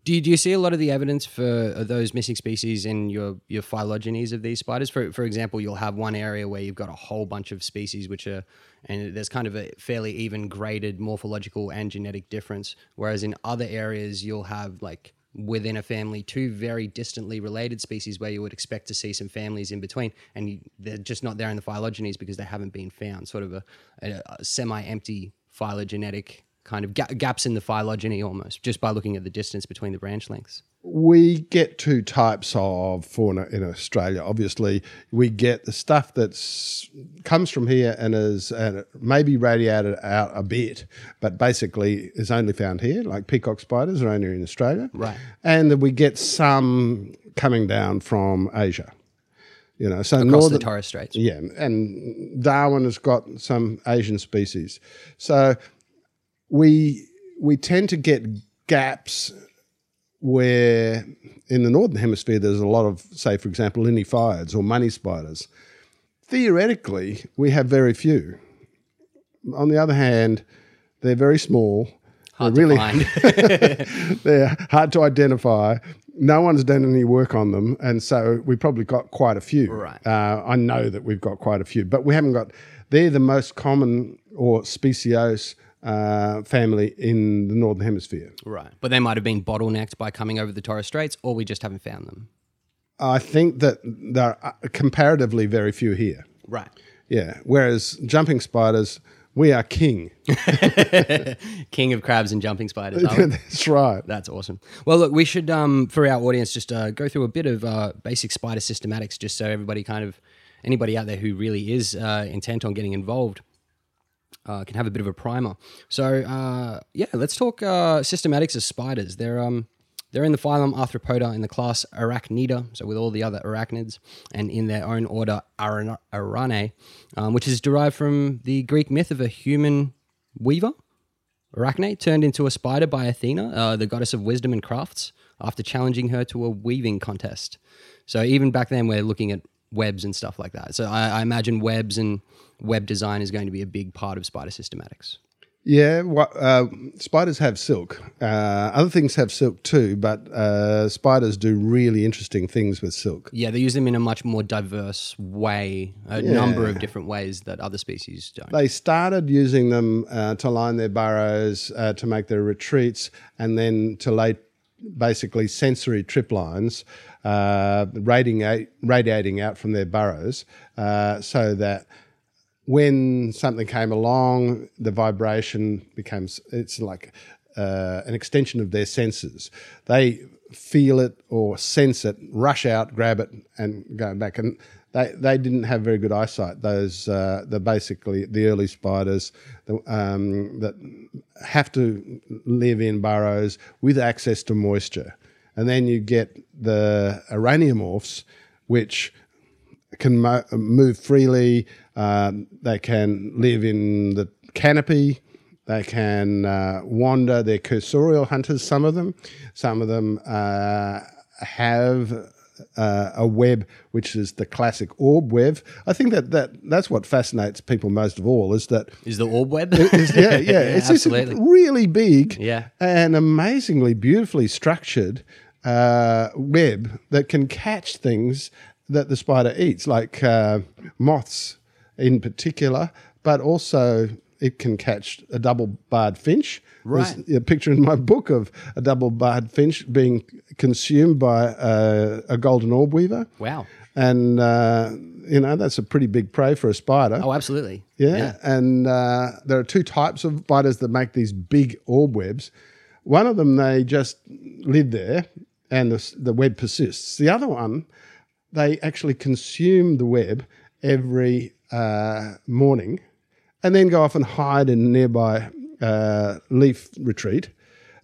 Do you see a lot of the evidence for those missing species in your phylogenies of these spiders? For example, you'll have one area where you've got a whole bunch of species which are, and there's kind of a fairly even graded morphological and genetic difference, whereas in other areas you'll have, like, within a family, two very distantly related species where you would expect to see some families in between, and they're just not there in the phylogenies because they haven't been found, sort of a semi-empty phylogenetic kind of gaps in the phylogeny almost, just by looking at the distance between the branch lengths. We get two types of fauna in Australia. Obviously, we get the stuff that's comes from here and is maybe radiated out a bit, but basically is only found here, like peacock spiders are only in Australia. Right. And then we get some coming down from Asia. You know, so across the Torres Straits. Yeah, and Darwin has got some Asian species. So... We tend to get gaps where in the northern hemisphere there's a lot of, say, for example, linyphioids or money spiders. Theoretically, we have very few. On the other hand, they're very small. Hard to find. They're hard to identify. No one's done any work on them, and so we probably got quite a few. Right. I know that we've got quite a few, but we haven't got... They're the most common or speciose family in the Northern Hemisphere. Right. But they might have been bottlenecked by coming over the Torres Straits, or we just haven't found them. I think that there are comparatively very few here. Right. Yeah. Whereas jumping spiders, we are king. King of crabs and jumping spiders. That's right. That's awesome. Well, look, we should, for our audience, just go through a bit of basic spider systematics, just so everybody kind of, anybody out there who really is intent on getting involved, can have a bit of a primer. So, yeah, let's talk systematics of spiders. They're in the phylum Arthropoda, in the class Arachnida, so with all the other arachnids, and in their own order Aranae, which is derived from the Greek myth of a human weaver, Arachne, turned into a spider by Athena, the goddess of wisdom and crafts, after challenging her to a weaving contest. So even back then, we're looking at webs and stuff like that. So I imagine webs and web design is going to be a big part of spider systematics. Yeah, well, spiders have silk. Other things have silk too, but spiders do really interesting things with silk. Yeah, they use them in a much more diverse way, a number of different ways that other species don't. They started using them to line their burrows, to make their retreats, and then to lay basically sensory trip lines radiating out from their burrows, so that when something came along, the vibration becomes, it's like an extension of their senses. They feel it or sense it, rush out, grab it, and go back. And they didn't have very good eyesight, those basically the early spiders that have to live in burrows with access to moisture. And then you get the araneomorphs, which can move freely. They can live in the canopy. They can wander. They're cursorial hunters, some of them. Some of them have a web, which is the classic orb web. I think that's what fascinates people most of all, is the orb web. It's absolutely. It's really big and amazingly beautifully structured web that can catch things that the spider eats, like moths in particular, but also it can catch a double-barred finch. Right. There's a picture in my book of a double-barred finch being consumed by a golden orb weaver. Wow. And, that's a pretty big prey for a spider. Oh, absolutely. Yeah. And there are two types of spiders that make these big orb webs. One of them, they just live there and the web persists. The other one, they actually consume the web every morning and then go off and hide in a nearby leaf retreat,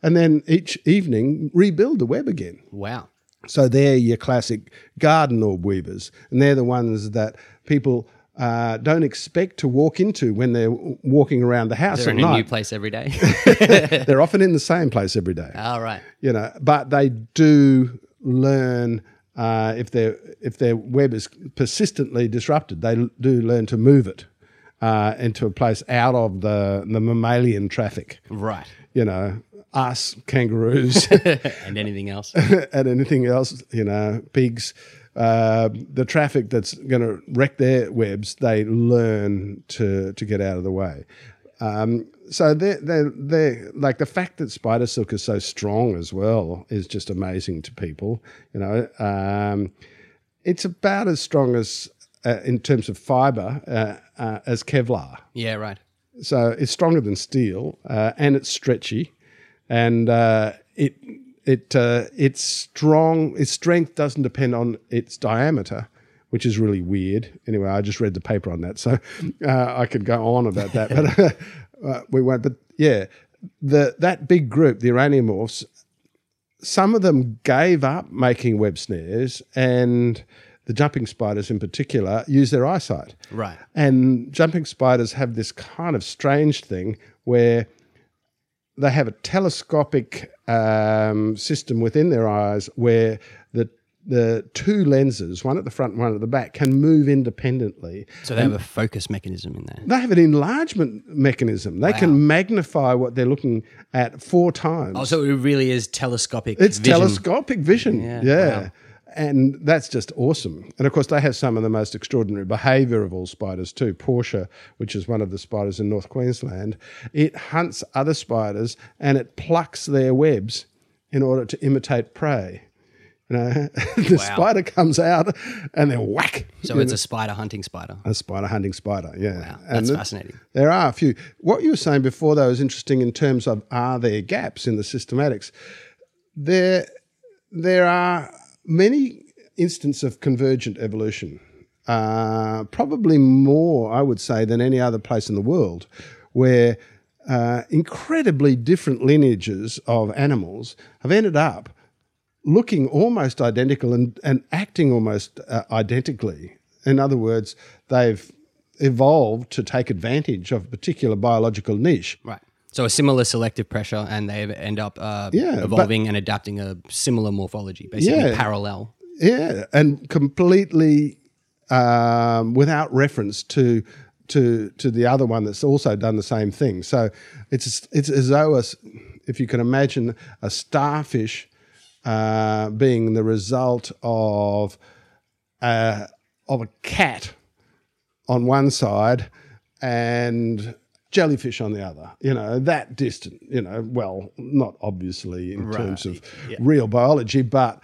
and then each evening rebuild the web again. Wow. So they're your classic garden orb weavers, and they're the ones that people don't expect to walk into when they're walking around the house. They're in a new place every day. They're often in the same place every day. Oh, right. You know, but they do learn. If their web is persistently disrupted, they do learn to move it into a place out of the mammalian traffic. Right. You know, us, kangaroos. And anything else. And anything else, you know, pigs. The traffic that's going to wreck their webs, they learn to get out of the way. So they're like, the fact that spider silk is so strong as well is just amazing to people. You know, it's about as strong as in terms of fiber as Kevlar. Yeah, right. So it's stronger than steel, and it's stretchy, and it's strong. Its strength doesn't depend on its diameter, which is really weird. Anyway, I just read the paper on that, so I could go on about that, but we won't. But yeah, that big group, the araneomorphs, some of them gave up making web snares, and the jumping spiders in particular use their eyesight. Right. And jumping spiders have this kind of strange thing where they have a telescopic system within their eyes where the two lenses, one at the front and one at the back, can move independently. So they have a focus mechanism in there. They have an enlargement mechanism. They can magnify what they're looking at 4 times. Oh, so it really is telescopic vision. It's telescopic vision, yeah. Wow. And that's just awesome. And, of course, they have some of the most extraordinary behaviour of all spiders too. Portia, which is one of the spiders in North Queensland, it hunts other spiders and it plucks their webs in order to imitate prey. You know, the spider comes out and then whack. So it's a spider hunting spider. A spider hunting spider, yeah. Wow, that's fascinating. There are a few. What you were saying before, though, is interesting in terms of are there gaps in the systematics. There are many instances of convergent evolution, probably more, I would say, than any other place in the world, where incredibly different lineages of animals have ended up looking almost identical and acting almost identically. In other words, they've evolved to take advantage of a particular biological niche. Right. So a similar selective pressure, and they end up evolving and adapting a similar morphology, basically parallel. Yeah, and completely without reference to the other one that's also done the same thing. So it's as though, if you can imagine, a starfish being the result of a cat on one side and jellyfish on the other, you know, that distant, you know, well, not obviously in terms of real biology, but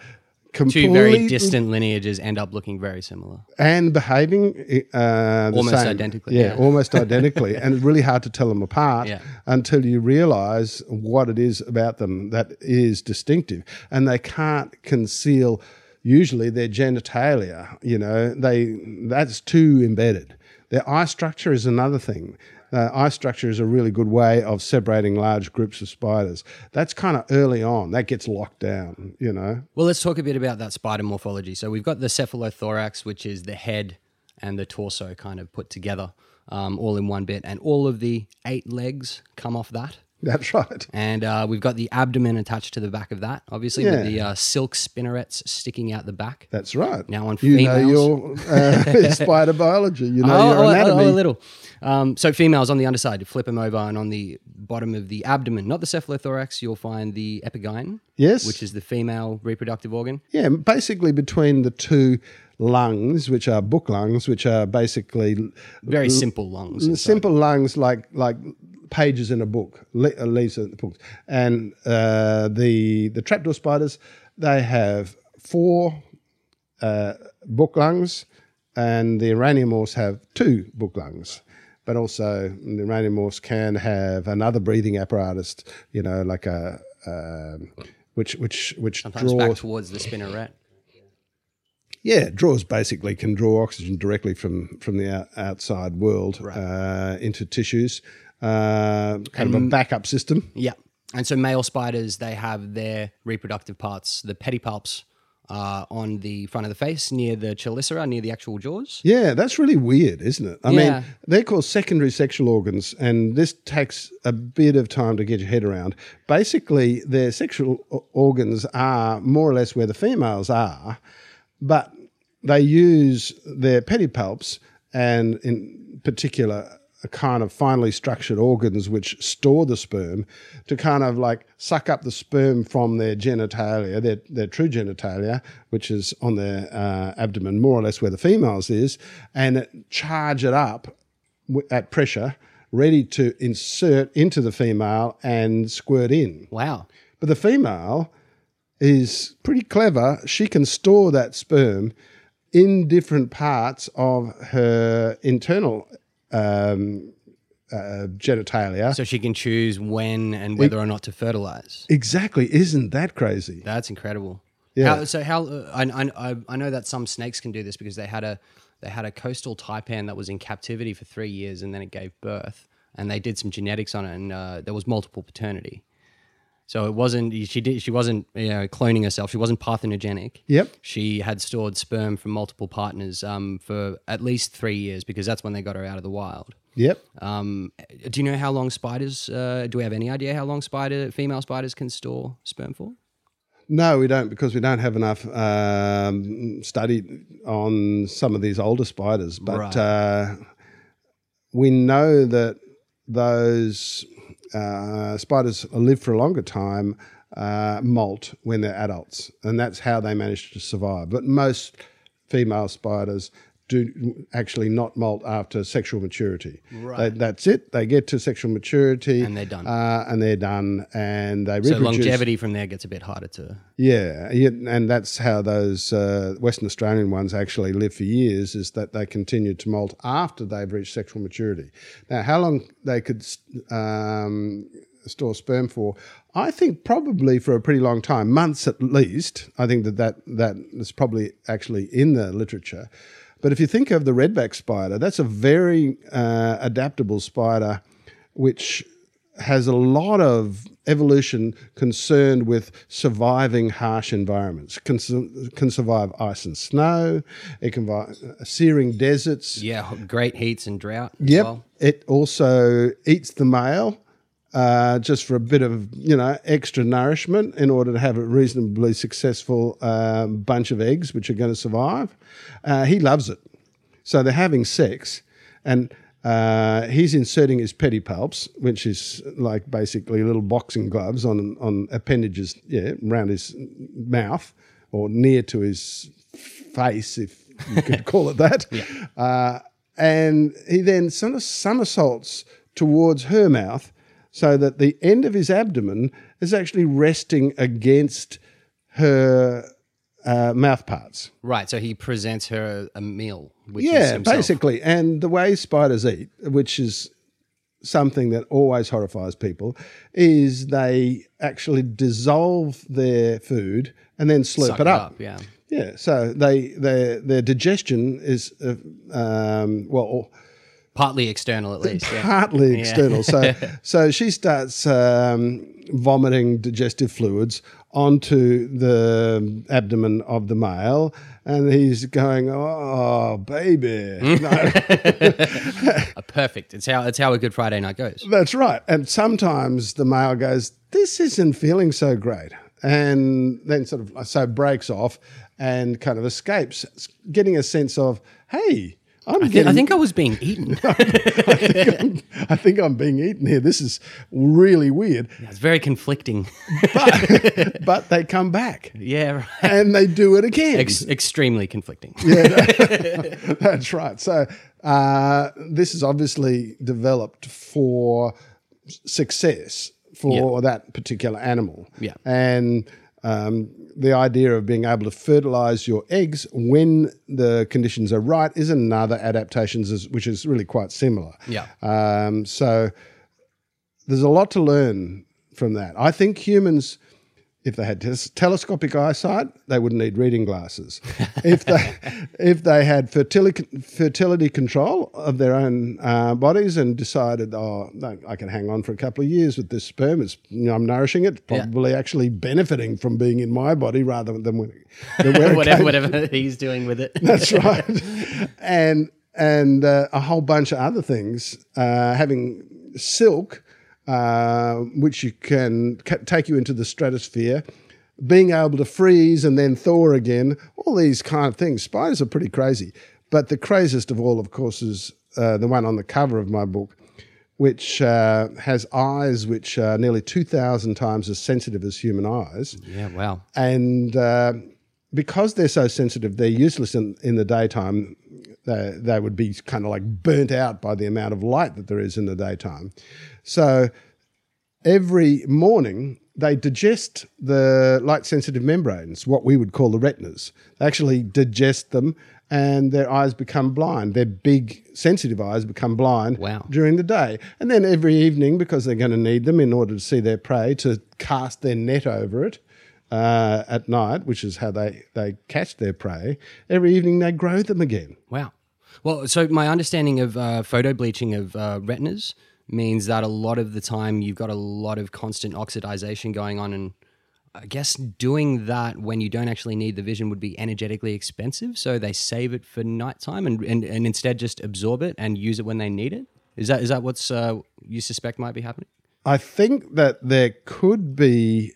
two very distant lineages end up looking very similar. And behaving almost identically. Yeah, almost identically. And it's really hard to tell them apart until you realise what it is about them that is distinctive. And they can't conceal usually their genitalia, you know. That's too embedded. Their eye structure is another thing. Eye structure is a really good way of separating large groups of spiders. That's kind of early on. That gets locked down, you know. Well, let's talk a bit about that spider morphology. So we've got the cephalothorax, which is the head and the torso kind of put together all in one bit, and all of the 8 legs come off that. That's right. And we've got the abdomen attached to the back of that, obviously, with the silk spinnerets sticking out the back. That's right. Now on females. You know your spider biology. You know your anatomy. Oh, a little. So females on the underside, you flip them over, and on the bottom of the abdomen, not the cephalothorax, you'll find the epigyne. Yes. Which is the female reproductive organ. Yeah, basically between the two lungs, which are book lungs, which are basically... Very simple lungs. Simple lungs like pages in a book, leaves in the books. And the trapdoor spiders, they have 4 book lungs, and the Araneomorphs have 2 book lungs. But also the Araneomorphs can have another breathing apparatus, you know, like a... which sometimes draws... back towards the spinneret. Yeah, can draw oxygen directly from the outside world into tissues. Kind of a backup system. Yeah. And so male spiders, they have their reproductive parts, the pedipalps, on the front of the face near the chelicera, near the actual jaws. Yeah, that's really weird, isn't it? I mean, they're called secondary sexual organs, and this takes a bit of time to get your head around. Basically, their sexual organs are more or less where the females are, but they use their pedipalps and in particular... a kind of finely structured organs which store the sperm to kind of like suck up the sperm from their genitalia, their true genitalia, which is on their abdomen, more or less where the females is, and charge it up at pressure, ready to insert into the female and squirt in. Wow. But the female is pretty clever. She can store that sperm in different parts of her internal genitalia. So she can choose when and whether or not to fertilize. Exactly. Isn't that crazy? That's incredible. Yeah. I know that some snakes can do this because they had a coastal taipan that was in captivity for 3 years and then it gave birth, and they did some genetics on it, and there was multiple paternity. So it wasn't she wasn't cloning herself. She wasn't parthenogenic. Yep. She had stored sperm from multiple partners for at least 3 years because that's when they got her out of the wild. Yep. Do you know how long spiders? Do we have any idea how long female spiders can store sperm for? No, we don't, because we don't have enough study on some of these older spiders. But we know that those spiders live for a longer time molt when they're adults, and that's how they manage to survive. But most female spiders do actually not molt after sexual maturity. Right. That's it. They get to sexual maturity. And they're done. And they reproduce. So longevity from there gets a bit harder to... Yeah, and that's how those Western Australian ones actually live for years, is that they continue to molt after they've reached sexual maturity. Now, how long they could store sperm for, I think probably for a pretty long time, months at least. I think that is probably actually in the literature. But if you think of the redback spider, that's a very adaptable spider which has a lot of evolution concerned with surviving harsh environments. It can survive ice and snow. It can survive searing deserts. Yeah, great heats and drought as well. It also eats the male just for a bit of, extra nourishment in order to have a reasonably successful bunch of eggs which are going to survive. He loves it. So they're having sex, and he's inserting his pedipalps, which is like basically little boxing gloves on appendages around his mouth or near to his face, if you could call it that. Yeah. And he then sort of somersaults towards her mouth, so that the end of his abdomen is actually resting against her mouth parts. Right, so he presents her a meal, which is himself. Yeah, basically. And the way spiders eat, which is something that always horrifies people, is they actually dissolve their food and then slurp it up. Yeah, yeah. So their digestion is, partly external, at least. Partly external. So she starts vomiting digestive fluids onto the abdomen of the male, and he's going, "Oh, baby." No. Perfect. It's how a good Friday night goes. That's right. And sometimes the male goes, "This isn't feeling so great," and then sort of breaks off and kind of escapes, getting a sense of, hey, I think I was being eaten. I think I'm being eaten here. This is really weird. Yeah, it's very conflicting. But they come back. Yeah, right. And they do it again. Extremely conflicting. Yeah, that's right. So this is obviously developed for success for that particular animal. Yeah. And the idea of being able to fertilise your eggs when the conditions are right is another adaptation, which is really quite similar. Yeah. So there's a lot to learn from that. I think humans, if they had telescopic eyesight, they wouldn't need reading glasses. If they had fertility control of their own bodies and decided, oh, no, I can hang on for a couple of years with this sperm. It's, I'm nourishing it. Probably actually benefiting from being in my body rather than whatever he's doing with it. That's right. And a whole bunch of other things, having silk, which you can take you into the stratosphere, being able to freeze and then thaw again, all these kind of things. Spiders are pretty crazy. But the craziest of all, of course, is the one on the cover of my book, which has eyes which are nearly 2,000 times as sensitive as human eyes. Yeah, wow. And because they're so sensitive, they're useless in the daytime. They would be kind of like burnt out by the amount of light that there is in the daytime. So every morning they digest the light-sensitive membranes, what we would call the retinas. They actually digest them, and their eyes become blind. Their big sensitive eyes become blind during the day. And then every evening, because they're going to need them in order to see their prey, to cast their net over it at night, which is how they catch their prey, every evening they grow them again. Wow. Well, so my understanding of photo bleaching of retinas means that a lot of the time you've got a lot of constant oxidization going on, and I guess doing that when you don't actually need the vision would be energetically expensive, so they save it for nighttime and instead just absorb it and use it when they need it? Is that what you suspect might be happening? I think that there could be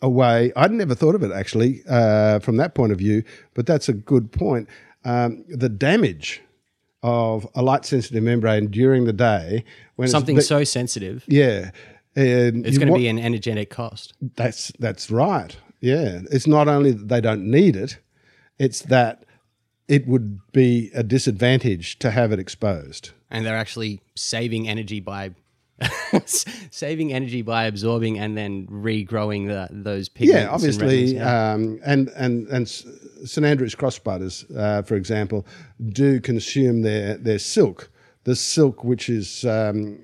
a way. I'd never thought of it actually from that point of view, but that's a good point. The damage of a light-sensitive membrane during the day, when something so sensitive, And it's going to be an energetic cost. That's right. Yeah. It's not only that they don't need it, it's that it would be a disadvantage to have it exposed. And they're actually saving energy by absorbing and then regrowing those pigments. Yeah, obviously. And St Andrew's crossbutters, for example, do consume their silk, the silk which is, their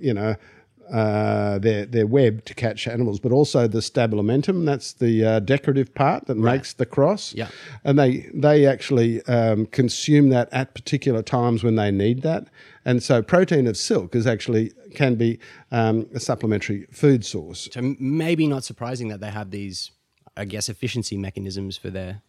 web to catch animals, but also the stabilamentum, that's the decorative part that makes the cross. Yeah. And they actually consume that at particular times when they need that. And so protein of silk is actually can be a supplementary food source. So maybe not surprising that they have these, I guess, efficiency mechanisms for their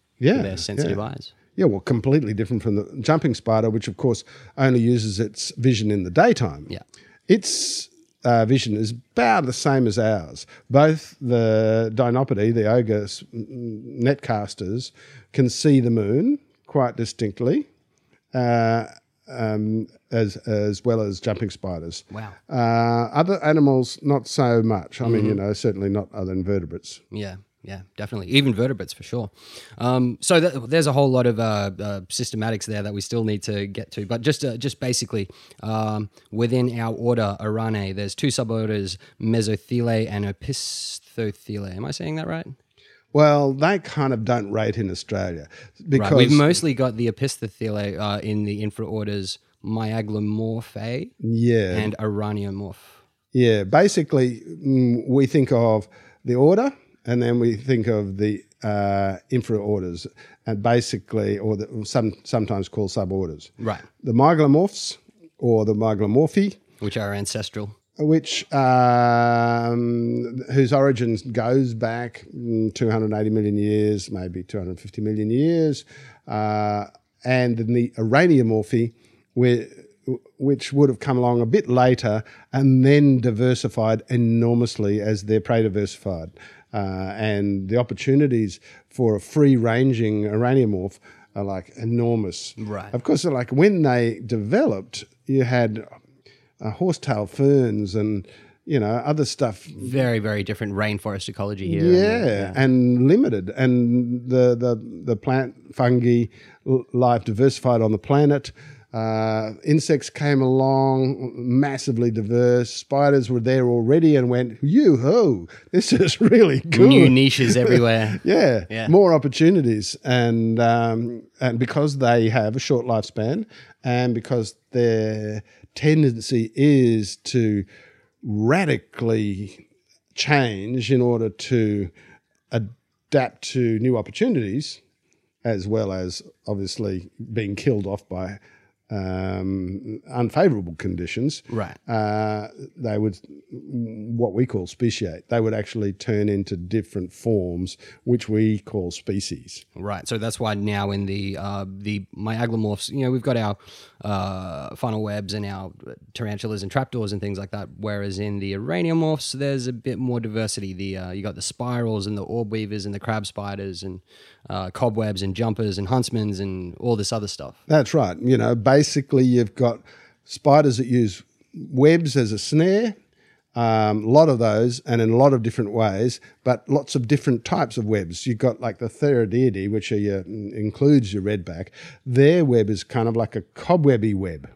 sensitive eyes. Yeah, well, completely different from the jumping spider, which, of course, only uses its vision in the daytime. Yeah. Its vision is about the same as ours. Both the Dinopidae, the ogre netcasters, can see the moon quite distinctly, as well as jumping spiders. Wow. Other animals, not so much. I mean, certainly not other invertebrates. Yeah. Yeah, definitely. Even vertebrates for sure. So there's a whole lot of systematics there that we still need to get to. But just basically, within our order, Arachnidae, there's two suborders, Mesotheliae and Opisthotheliae. Am I saying that right? Well, they kind of don't rate in Australia. Because right. We've mostly got the Opisthotheliae in the infraorders Myaglomorphae and Araneomorph. Yeah, basically we think of the order, and then we think of the infraorders, and basically, or sometimes called suborders. Right. The mygalomorphs or the mygalomorphae, which are ancestral, whose origins goes back 280 million years, maybe 250 million years, and then the araneomorphae, which would have come along a bit later and then diversified enormously as their prey diversified. And the opportunities for a free-ranging araneomorph are, enormous. Right. Of course, when they developed, you had horsetail ferns and, other stuff. Very, very different rainforest ecology here. Yeah, and limited. And the plant fungi life diversified on the planet. Insects came along, massively diverse. Spiders were there already and went, yoo-hoo, this is really cool. New niches everywhere. yeah, more opportunities. And because they have a short lifespan and because their tendency is to radically change in order to adapt to new opportunities, as well as obviously being killed off by unfavorable conditions, right? They would, what we call speciate, they would actually turn into different forms, which we call species. Right. So that's why now in the myaglomorphs, we've got our funnel webs and our tarantulas and trapdoors and things like that. Whereas in the araneomorphs, there's a bit more diversity. You got the spirals and the orb weavers and the crab spiders and cobwebs and jumpers and huntsmans and all this other stuff. That's right. Basically, you've got spiders that use webs as a snare, a lot of those, and in a lot of different ways, but lots of different types of webs. You've got the Theridiidae, which are includes your redback. Their web is kind of like a cobwebby web.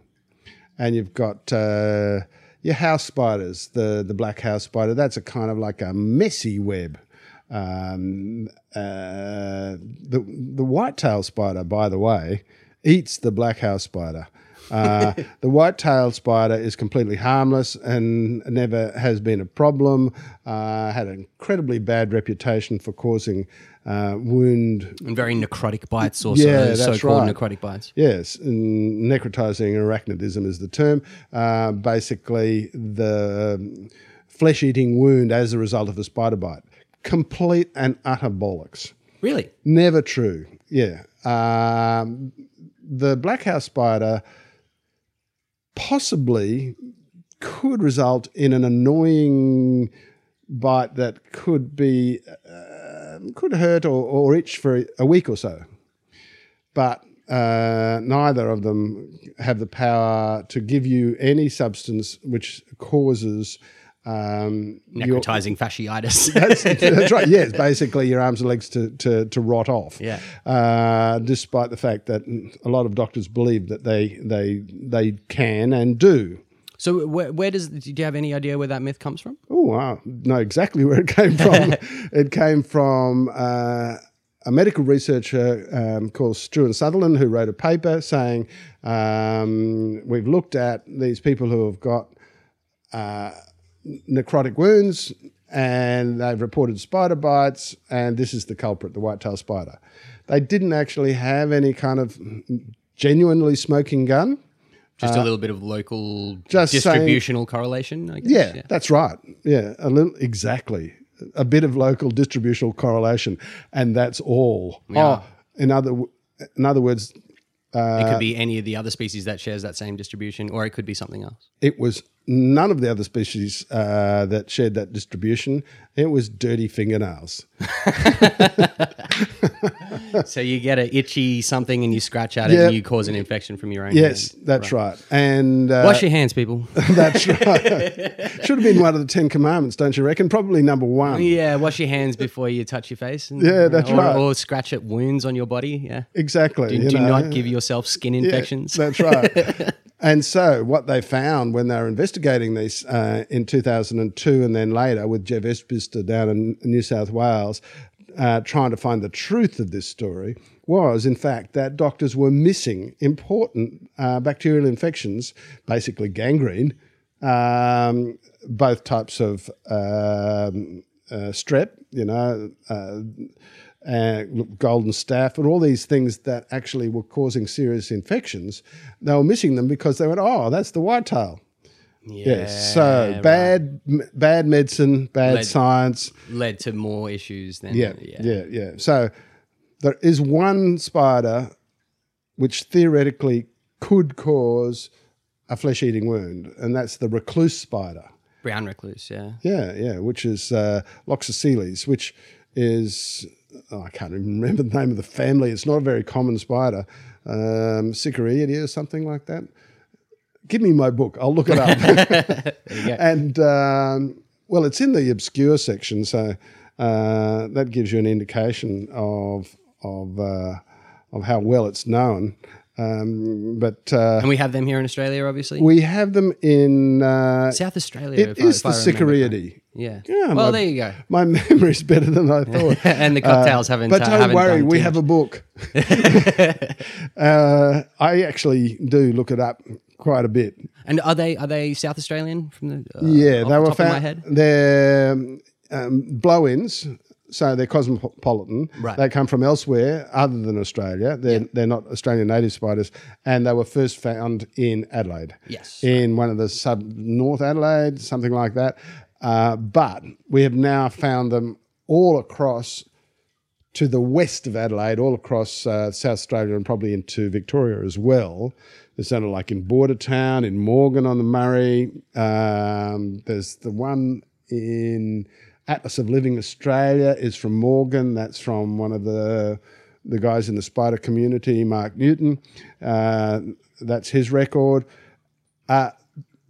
And you've got your house spiders, the black house spider. That's a kind of like a messy web. The white-tailed spider, by the way, eats the black house spider. The white-tailed spider is completely harmless and never has been a problem. Had an incredibly bad reputation for causing wound. And very necrotic bites also. Yeah, that's so-called right. Necrotic bites. Yes, and necrotizing arachnidism is the term. Basically, the flesh-eating wound as a result of a spider bite. Complete and utter bollocks. Really? Never true, yeah. The black house spider possibly could result in an annoying bite that could hurt or itch for a week or so. But neither of them have the power to give you any substance which causes Necrotizing fasciitis. that's right. Yes, basically your arms and legs to rot off. Yeah. Despite the fact that a lot of doctors believe that they can and do. So do you have any idea where that myth comes from? Oh, wow. No, exactly where it came from. It came from a medical researcher called Stuart Sutherland, who wrote a paper saying we've looked at these people who have got necrotic wounds and they've reported spider bites, and this is the culprit, the white-tailed spider. They didn't actually have any kind of genuinely smoking gun. Just a little bit of local distributional correlation, I guess. Yeah, that's right. Yeah, exactly. A bit of local distributional correlation, and that's all. Yeah. Oh, in other words... it could be any of the other species that shares that same distribution, or it could be something else. It was none of the other species that shared that distribution. It was dirty fingernails. So you get an itchy something and you scratch at it and you cause an infection from your own hands. Yes, that's right. And wash your hands, people. That's right. Should have been one of the 10 commandments, don't you reckon? Probably number one. Yeah, wash your hands before you touch your face. And, that's right. Or scratch at wounds on your body. Yeah, exactly. Do not give yourself skin infections. Yeah, that's right. And so what they found when they were investigating this in 2002 and then later with Jeff Esbister down in New South Wales, trying to find the truth of this story, was in fact that doctors were missing important bacterial infections, basically gangrene, both types of strep, golden staph, and all these things that actually were causing serious infections. They were missing them because they went, oh, that's the whitetail. Yeah, yes. So right. bad medicine, bad science. Led to more issues than... Yeah. So there is one spider which theoretically could cause a flesh-eating wound, and that's the recluse spider. Brown recluse, yeah. Yeah, which is Loxosceles, which is... Oh, I can't even remember the name of the family. It's not a very common spider. Sicariidae or something like that. Give me my book. I'll look it up. And, well, it's in the obscure section, so that gives you an indication of how well it's known. And we have them here in Australia, obviously? We have them in... South Australia, if I remember. It is the Sicariidae. Yeah. Well, there you go. My memory's better than I thought. And the cocktails haven't... But don't worry, we have a book. I actually do look it up quite a bit. And are they South Australian from the they were found. They're blow-ins, so they're cosmopolitan. Right. They come from elsewhere other than Australia. They're not Australian native spiders, and they were first found in Adelaide. Yes. In one of the North Adelaide, something like that. But we have now found them all across to the west of Adelaide, all across South Australia, and probably into Victoria as well. There's sort of like in Border Town, in Morgan on the Murray. There's the one in Atlas of Living Australia is from Morgan. That's from one of the guys in the spider community, Mark Newton. That's his record.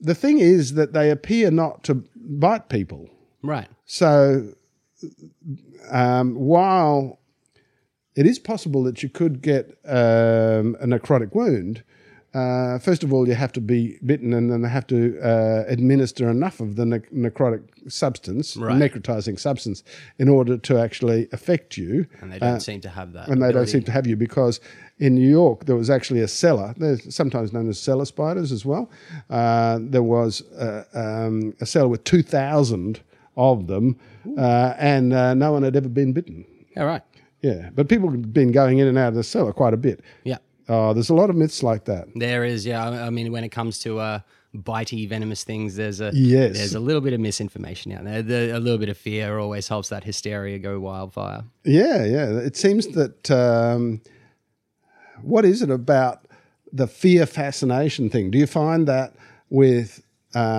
The thing is that they appear not to bite people. Right. So while it is possible that you could get a necrotic wound, first of all, you have to be bitten, and then they have to administer enough of the necrotic substance, necrotizing substance, in order to actually affect you. And they don't seem to have that. And they don't seem to have you, because in New York there was actually a cellar. They're sometimes known as cellar spiders as well. There was a cellar with 2,000 of them, and no one had ever been bitten. All right. Yeah, but people had been going in and out of the cellar quite a bit. Yeah. Oh, there's a lot of myths like that. There is, yeah. I mean, when it comes to bitey, venomous things, there's a little bit of misinformation out there. A little bit of fear always helps that hysteria go wildfire. Yeah. It seems that what is it about the fear fascination thing? Do you find that with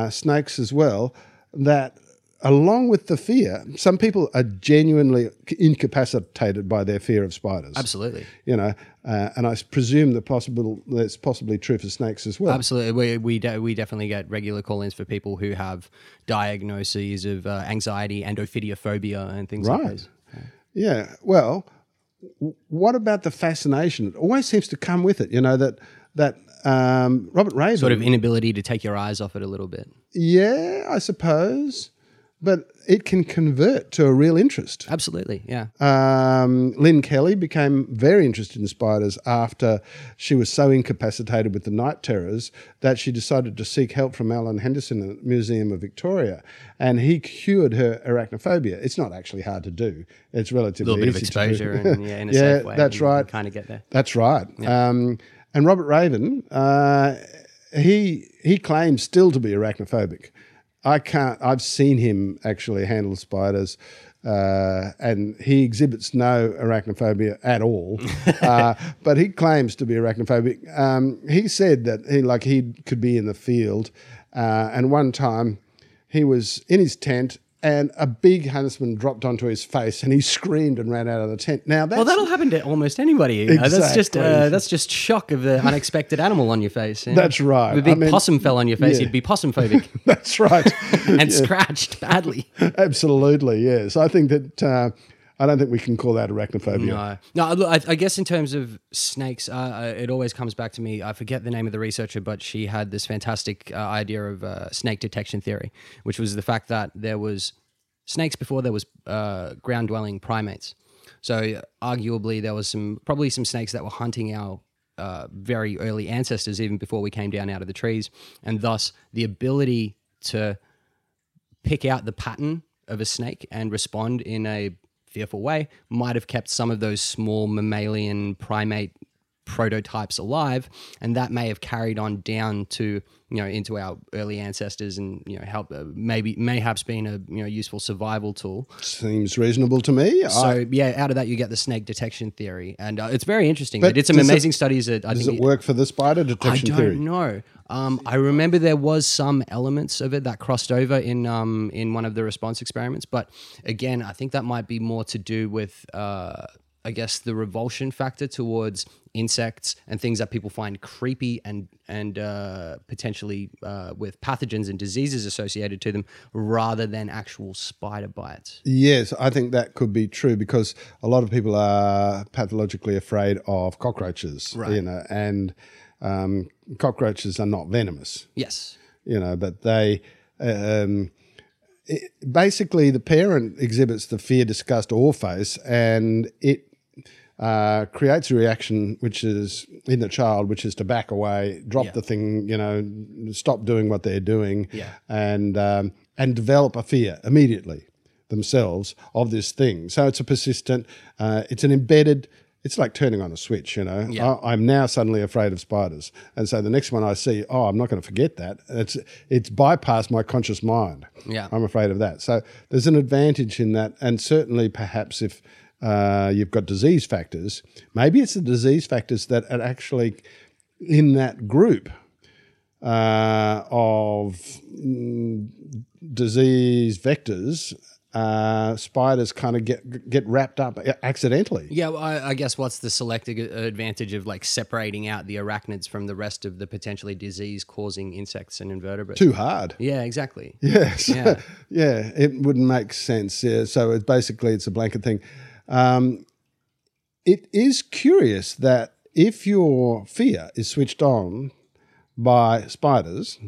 snakes as well, that along with the fear, some people are genuinely incapacitated by their fear of spiders. Absolutely. You know, and I presume that that's possibly true for snakes as well. Absolutely. We definitely get regular call-ins for people who have diagnoses of anxiety and ophidiophobia and things like that. Right. Yeah. Well, what about the fascination? It always seems to come with it, you know, that Robert Raven... Sort of inability to take your eyes off it a little bit. Yeah, I suppose. But it can convert to a real interest. Absolutely, yeah. Lynn Kelly became very interested in spiders after she was so incapacitated with the night terrors that she decided to seek help from Alan Henderson at the Museum of Victoria, and he cured her arachnophobia. It's not actually hard to do. It's relatively easy to do. A little bit of exposure and, yeah, in a safe way. Yeah, that's right. Kind of get there. That's right. Yeah. And Robert Raven, he claims still to be arachnophobic. I've seen him actually handle spiders, and he exhibits no arachnophobia at all, but he claims to be arachnophobic. He said that he could be in the field, and one time he was in his tent and a big huntsman dropped onto his face, and he screamed and ran out of the tent. Now, that'll happen to almost anybody. You know? Exactly. That's just shock of the unexpected animal on your face. You know? That's right. If a big possum fell on your face, you'd be possum phobic. That's right, and scratched badly. Absolutely, yes. I think that I don't think we can call that arachnophobia. No. No, I guess in terms of snakes, it always comes back to me. I forget the name of the researcher, but she had this fantastic idea of snake detection theory, which was the fact that there was snakes before there was ground-dwelling primates. So arguably there was probably some snakes that were hunting our very early ancestors even before we came down out of the trees, and thus the ability to pick out the pattern of a snake and respond in a fearful way might have kept some of those small mammalian primate prototypes alive, and that may have carried on down to into our early ancestors, and help mayhaps been a useful survival tool. Seems reasonable to me. So out of that you get the snake detection theory, and it's very interesting. But it's some amazing studies. Does it work for the spider detection theory? I don't know. I remember there was some elements of it that crossed over in one of the response experiments, but again, I think that might be more to do with I guess the revulsion factor towards insects and things that people find creepy and potentially with pathogens and diseases associated to them, rather than actual spider bites. Yes, I think that could be true, because a lot of people are pathologically afraid of cockroaches, right. And cockroaches are not venomous. Yes, but they. Basically, the parent exhibits the fear, disgust, or face, and it creates a reaction which is in the child, which is to back away, drop the thing, stop doing what they're doing, and develop a fear immediately themselves of this thing. So it's a persistent, it's an embedded. It's like turning on a switch, I'm now suddenly afraid of spiders. And so the next one I see, I'm not going to forget that. It's bypassed my conscious mind. Yeah. I'm afraid of that. So there's an advantage in that. And certainly perhaps if you've got disease factors, maybe it's the disease factors that are actually in that group of disease vectors. Spiders kind of get wrapped up accidentally. Yeah, well, I guess what's the selective advantage of separating out the arachnids from the rest of the potentially disease-causing insects and invertebrates? Too hard. Yeah, exactly. Yes. Yeah, yeah, it wouldn't make sense. Yeah, so it's a blanket thing. It is curious that if your fear is switched on by spiders,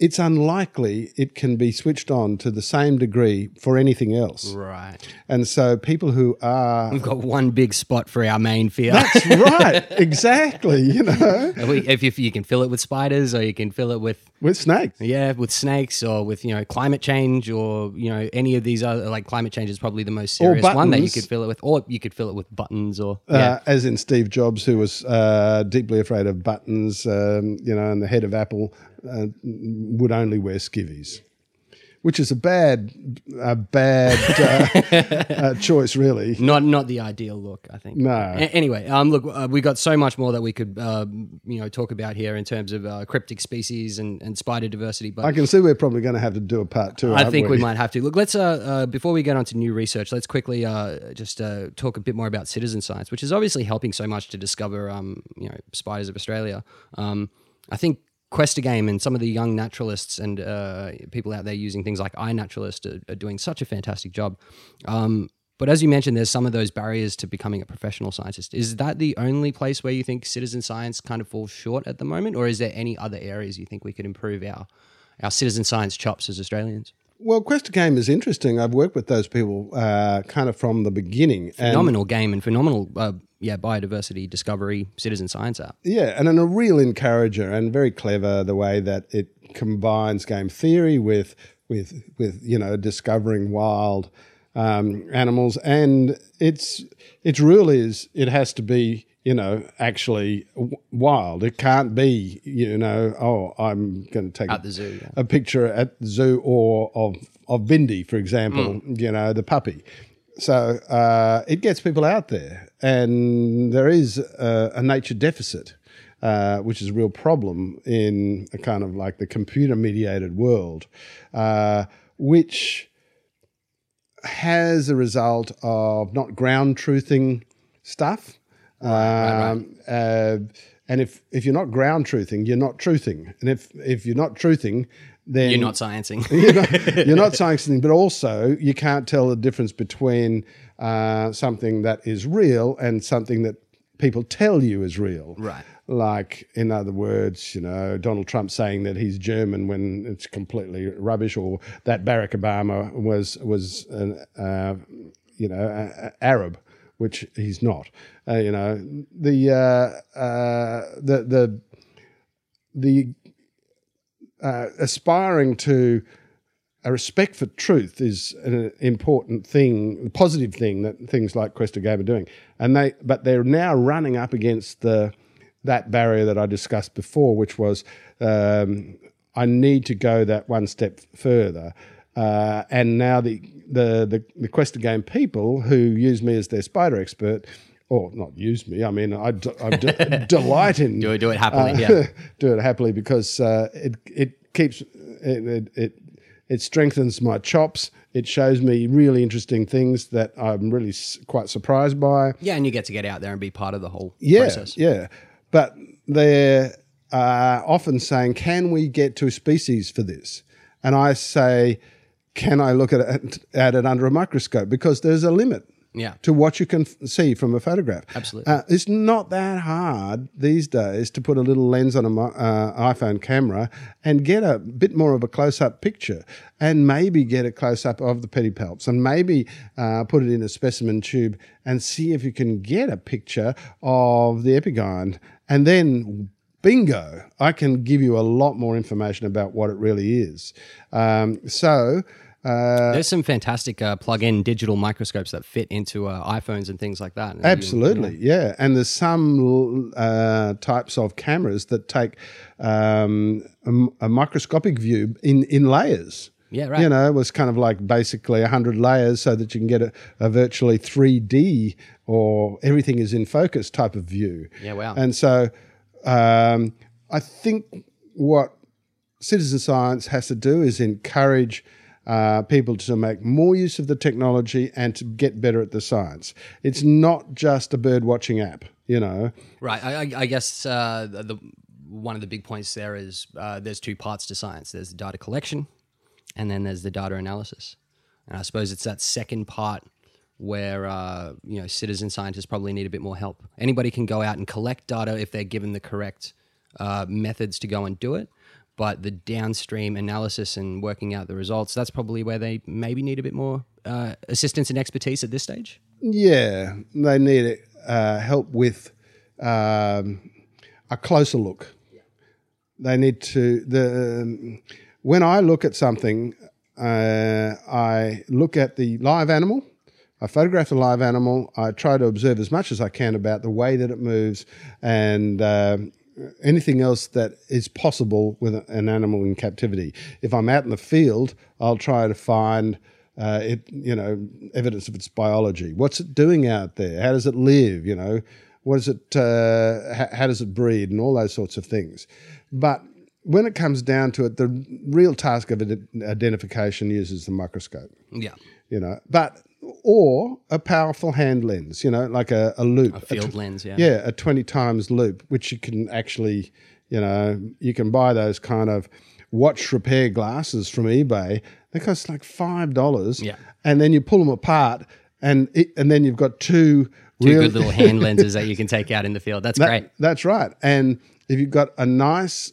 it's unlikely it can be switched on to the same degree for anything else. Right. And so people who are... We've got one big spot for our main fear. That's right. Exactly, If you can fill it with spiders, or you can fill it with... With snakes. Yeah, with snakes, or with, climate change, or, any of these other... Climate change is probably the most serious one that you could fill it with. Or you could fill it with buttons, or... As in Steve Jobs, who was deeply afraid of buttons, and the head of Apple... would only wear skivvies, which is a bad choice, really. Not the ideal look, I think. No. Anyway, look, we got so much more that we could, talk about here in terms of cryptic species and spider diversity. But I can see we're probably going to have to do a part two. I think we might have to. Look, let's before we get on to new research, let's quickly just talk a bit more about citizen science, which is obviously helping so much to discover, spiders of Australia. I think Questagame and some of the young naturalists and people out there using things like iNaturalist are doing such a fantastic job. But as you mentioned, there's some of those barriers to becoming a professional scientist. Is that the only place where you think citizen science kind of falls short at the moment, or is there any other areas you think we could improve our citizen science chops as Australians? Well, Questagame is interesting. I've worked with those people kind of from the beginning. Phenomenal game and phenomenal biodiversity discovery citizen science app. Yeah, and a real encourager and very clever the way that it combines game theory with discovering wild animals, and its rule is it has to be actually wild. It can't be, I'm going to take at the zoo, a picture at the zoo or of Bindi, for example, the puppy. So it gets people out there, and there is a nature deficit, which is a real problem in a kind of like the computer-mediated world, which has a result of not ground-truthing stuff. Right. And if you're not ground truthing, you're not truthing. And if you're not truthing, then you're not sciencing. you're not sciencing, but also you can't tell the difference between something that is real and something that people tell you is real. Right. Like, in other words, Donald Trump saying that he's German when it's completely rubbish, or that Barack Obama was an, Arab, which he's not. The aspiring to a respect for truth is an important thing, positive thing that things like Questagame are doing, but they're now running up against that barrier that I discussed before, which was I need to go that one step further. And now the Questagame people who use me as their spider expert, or not use me, I mean, I delight in... do it happily, yeah. Do it happily because it strengthens my chops. It shows me really interesting things that I'm really quite surprised by. Yeah, and you get to get out there and be part of the whole process. Yeah, but they're often saying, can we get to a species for this? And I say... can I look at it under a microscope? Because there's a limit to what you can see from a photograph. Absolutely. It's not that hard these days to put a little lens on an iPhone camera and get a bit more of a close-up picture, and maybe get a close-up of the pedipalps, and maybe put it in a specimen tube and see if you can get a picture of the epigyne. And then... bingo, I can give you a lot more information about what it really is. There's some fantastic plug-in digital microscopes that fit into iPhones and things like that. Absolutely, yeah. And there's some types of cameras that take a microscopic view in layers. Yeah, right. It was kind of like basically 100 layers so that you can get a virtually 3D or everything is in focus type of view. Yeah, wow. And so... I think what citizen science has to do is encourage people to make more use of the technology and to get better at the science. It's not just a bird-watching app, Right. I guess one of the big points there is there's two parts to science. There's the data collection and then there's the data analysis. And I suppose it's that second part where citizen scientists probably need a bit more help. Anybody can go out and collect data if they're given the correct methods to go and do it, but the downstream analysis and working out the results, that's probably where they maybe need a bit more assistance and expertise at this stage. Yeah, they need help with a closer look. Yeah. They need to... when I look at something, I look at the live animal. I photograph the live animal. I try to observe as much as I can about the way that it moves and anything else that is possible with an animal in captivity. If I'm out in the field, I'll try to find evidence of its biology. What's it doing out there? How does it live? You know, what is it? How does it breed? And all those sorts of things. But when it comes down to it, the real task of identification uses the microscope. Yeah, you know, but. Or a powerful hand lens, you know, like a loop. A field lens, yeah. Yeah, a 20 times loop, which you can actually, you know, you can buy those kind of watch repair glasses from eBay. They cost like $5. Yeah. And then you pull them apart and then you've got two good little hand lenses that you can take out in the field. That's great. That's right. And if you've got a nice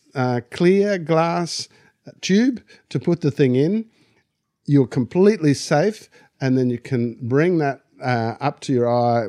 clear glass tube to put the thing in, you're completely safe. And then you can bring that up to your eye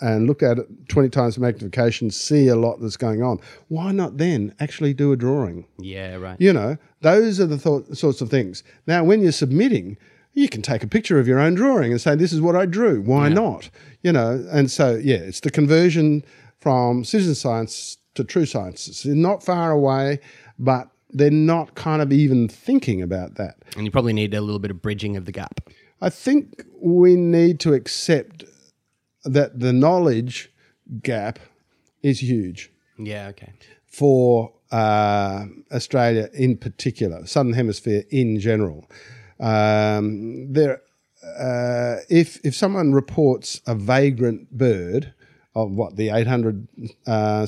and look at it 20 times magnification, see a lot that's going on. Why not then actually do a drawing? Yeah, right. You know, those are the sorts of things. Now, when you're submitting, you can take a picture of your own drawing and say, this is what I drew. Why not? You know, and so, yeah, it's the conversion from citizen science to true sciences. They're not far away, but they're not kind of even thinking about that. And you probably need a little bit of bridging of the gap. I think we need to accept that the knowledge gap is huge. Yeah, okay. For Australia in particular, Southern Hemisphere in general. If someone reports a vagrant bird of the 800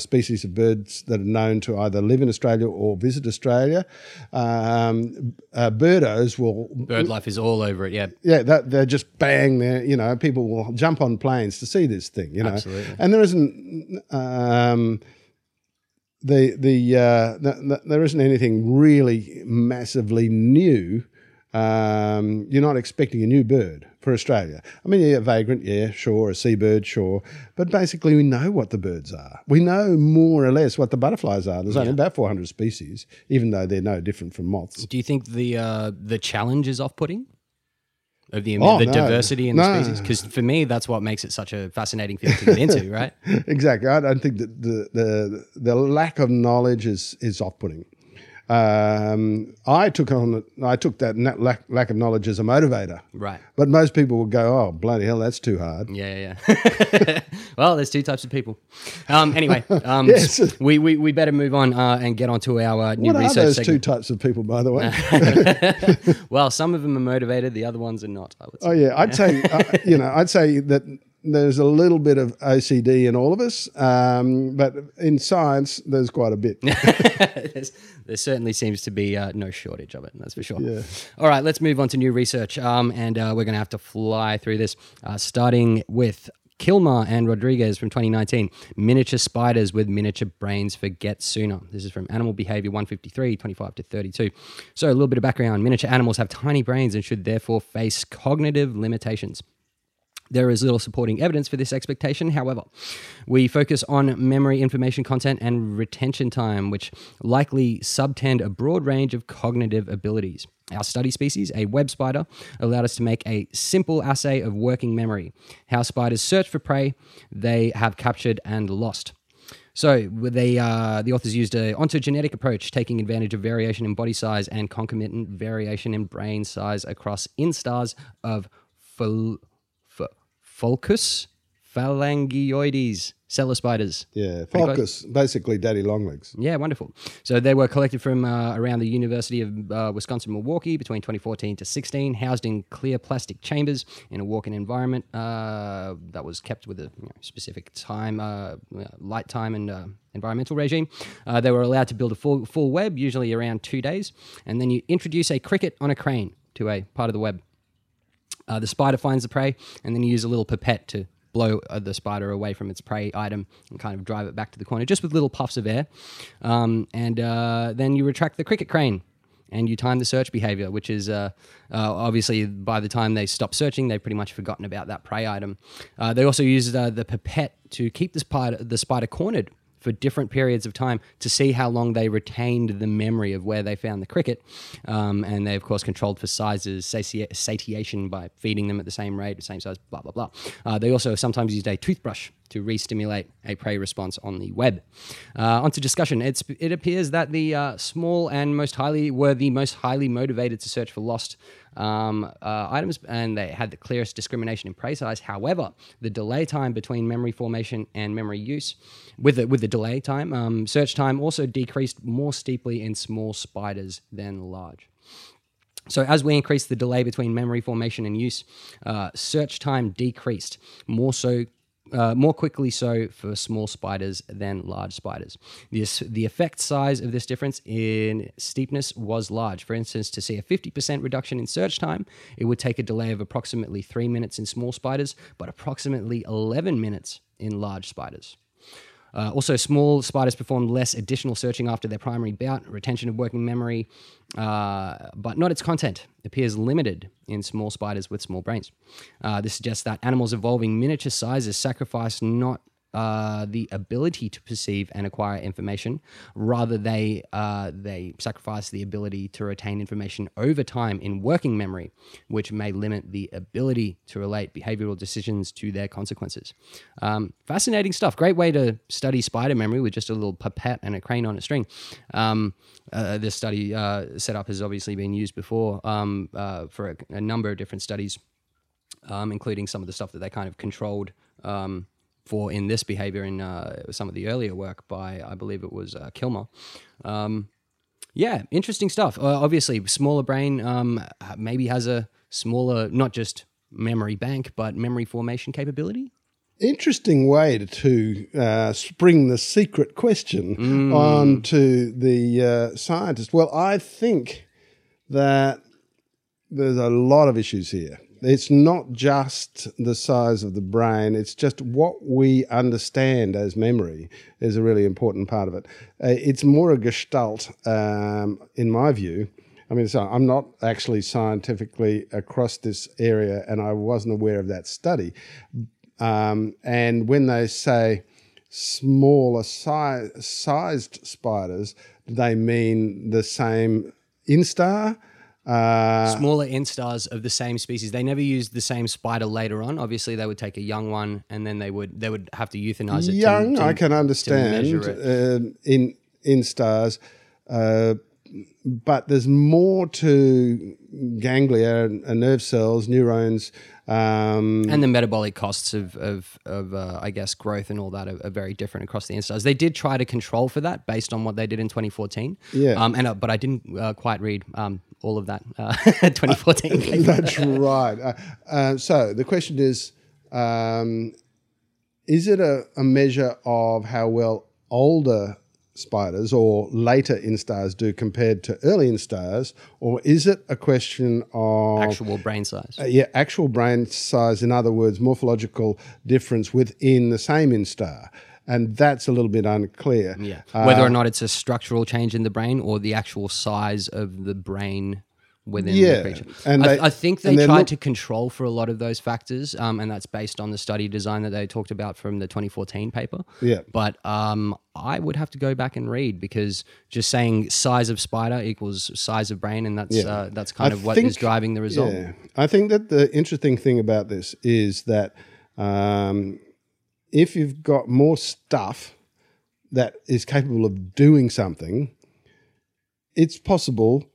species of birds that are known to either live in Australia or visit Australia, birdos will... Bird life is all over it, yeah. Yeah, they're just bang there, you know, people will jump on planes to see this thing, you know. Absolutely. And there isn't... there isn't anything really massively new. You're not expecting a new bird for Australia. I mean, yeah, a vagrant, yeah, sure, a seabird, sure. But basically we know what the birds are. We know more or less what the butterflies are. There's only about 400 species, even though they're no different from moths. Do you think the challenge is off-putting? Of the diversity in the species? Because for me, that's what makes it such a fascinating field to get into, right? Exactly. I don't think that the lack of knowledge is off-putting. I took that lack of knowledge as a motivator. Right. But most people would go, oh, bloody hell, that's too hard. Yeah. Well, there's two types of people. Anyway, yes. we better move on and get on to our new research segment. What are those segment. Two types of people, by the way? Well, some of them are motivated, the other ones are not, I would say. Oh, yeah. I'd say that there's a little bit of OCD in all of us, but in science, there's quite a bit. There certainly seems to be no shortage of it, that's for sure. Yeah. All right, let's move on to new research, and we're going to have to fly through this, starting with Kilmer and Rodriguez from 2019, Miniature Spiders with Miniature Brains Forget Sooner. This is from Animal Behavior 153, 25 to 32. So a little bit of background. Miniature animals have tiny brains and should therefore face cognitive limitations. There is little supporting evidence for this expectation. However, we focus on memory, information content, and retention time, which likely subtend a broad range of cognitive abilities. Our study species, a web spider, allowed us to make a simple assay of working memory, how spiders search for prey they have captured and lost. So the authors used an ontogenetic approach, taking advantage of variation in body size and concomitant variation in brain size across instars of Pholcus phalangioides, cellar spiders. Yeah, Pholcus, basically daddy longlegs. Yeah, wonderful. So they were collected from around the University of Wisconsin-Milwaukee between 2014 to 16, housed in clear plastic chambers in a walk-in environment that was kept with a specific time, light time and environmental regime. They were allowed to build a full web, usually around 2 days, and then you introduce a cricket on a crane to a part of the web. The spider finds the prey, and then you use a little pipette to blow the spider away from its prey item and kind of drive it back to the corner, just with little puffs of air. Then you retract the cricket crane, and you time the search behavior, which is obviously by the time they stop searching, they've pretty much forgotten about that prey item. They also used the pipette to keep the spider cornered for different periods of time to see how long they retained the memory of where they found the cricket. And they, of course, controlled for sizes, satiation by feeding them at the same rate, the same size, blah, blah, blah. They also sometimes used a toothbrush to re-stimulate a prey response on the web. Onto discussion. It appears that the small and most highly were the most highly motivated to search for lost items, and they had the clearest discrimination in prey size. However, the delay time between memory formation and memory use, with the delay time, search time also decreased more steeply in small spiders than large. So as we increased the delay between memory formation and use, search time decreased more quickly so for small spiders than large spiders. The effect size of this difference in steepness was large. For instance, to see a 50% reduction in search time, it would take a delay of approximately 3 minutes in small spiders, but approximately 11 minutes in large spiders. Also, small spiders performed less additional searching after their primary bout. Retention of working memory, but not its content, appears limited in small spiders with small brains. This suggests that animals evolving miniature sizes sacrifice not the ability to perceive and acquire information, rather they sacrifice the ability to retain information over time in working memory, which may limit the ability to relate behavioral decisions to their consequences. Fascinating stuff. Great way to study spider memory with just a little pipette and a crane on a string. This study setup has obviously been used before for a number of different studies, including some of the stuff that they kind of controlled for in this behavior in some of the earlier work by, I believe it was Kilmer. Yeah, interesting stuff. Obviously, smaller brain maybe has a smaller, not just memory bank, but memory formation capability. Interesting way to spring the secret question onto the scientist. Well, I think that there's a lot of issues here. It's not just the size of the brain, it's just what we understand as memory is a really important part of it. It's more a gestalt, in my view. I mean, so I'm not actually scientifically across this area, and I wasn't aware of that study. And when they say smaller sized spiders, they mean the same instar? Smaller instars of the same species. They never used the same spider later on. Obviously, they would take a young one, and then they would have to euthanize it. Young, I can understand in instars, but there's more to ganglia and nerve cells, neurons, and the metabolic costs of I guess growth and all that are very different across the instars. They did try to control for that based on what they did in 2014. Yeah, but I didn't quite read. All of that 2014. That's right. So the question is it a measure of how well older spiders or later instars do compared to early instars, or is it a question of actual brain size? Actual brain size. In other words, morphological difference within the same instar. And that's a little bit unclear. Yeah, whether or not it's a structural change in the brain or the actual size of the brain within the creature. And I think they tried to control for a lot of those factors, and that's based on the study design that they talked about from the 2014 paper. Yeah. But I would have to go back and read, because just saying size of spider equals size of brain, and that's kind of what is driving the result. Yeah. I think that the interesting thing about this is that if you've got more stuff that is capable of doing something, it's possible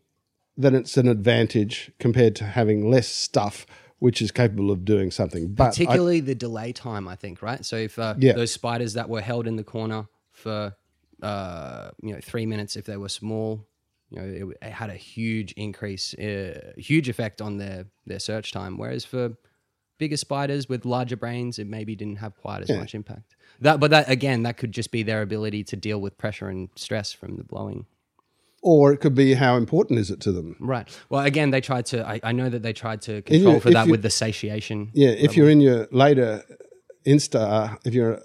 that it's an advantage compared to having less stuff which is capable of doing something. But particularly the delay time, I think, right? So if those spiders that were held in the corner for 3 minutes, if they were small, it had a huge increase, huge effect on their search time, whereas for bigger spiders with larger brains, it maybe didn't have quite as much impact. That could just be their ability to deal with pressure and stress from the blowing. Or it could be how important is it to them. Right. Well, again, they tried to, I know that they tried to control for that with the satiation. Yeah, if you're in your later instar, if you've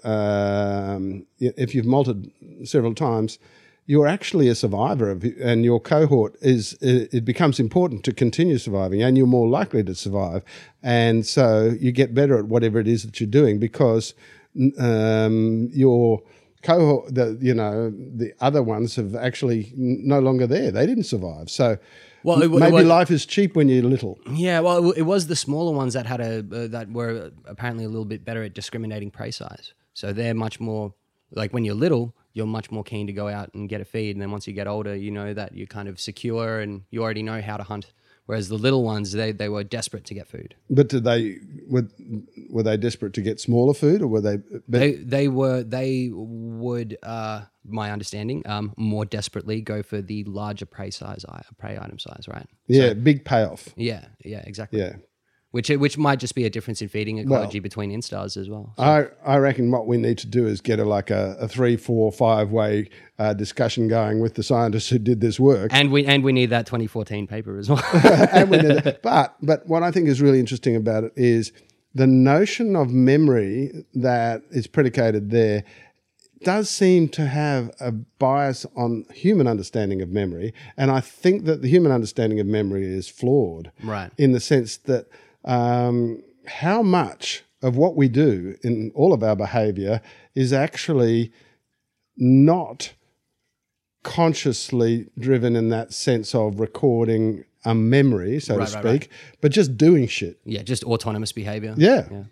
molted several times, you're actually a survivor and your cohort it becomes important to continue surviving, and you're more likely to survive. And so you get better at whatever it is that you're doing, because your cohort, the other ones have actually no longer there. They didn't survive. So maybe life is cheap when you're little. Yeah, well, it was the smaller ones that were apparently a little bit better at discriminating prey size. So they're much more, like when you're little, you're much more keen to go out and get a feed. And then once you get older, you know that you're kind of secure and you already know how to hunt. Whereas the little ones, they were desperate to get food. But did they were they desperate to get smaller food, or were they? They would. My understanding, more desperately go for the larger prey item size, right? Yeah, so, big payoff. Yeah, exactly. Yeah, which might just be a difference in feeding ecology between instars as well. So. I reckon what we need to do is get a 3, 4, 5 way discussion going with the scientists who did this work, and we need that 2014 paper as well. And we need that. But what I think is really interesting about it is the notion of memory that is predicated there. Does seem to have a bias on human understanding of memory, and I think that the human understanding of memory is flawed, right? In the sense that how much of what we do in all of our behaviour is actually not consciously driven in that sense of recording a memory, so to speak. But just doing shit. Yeah, just autonomous behaviour. Yeah.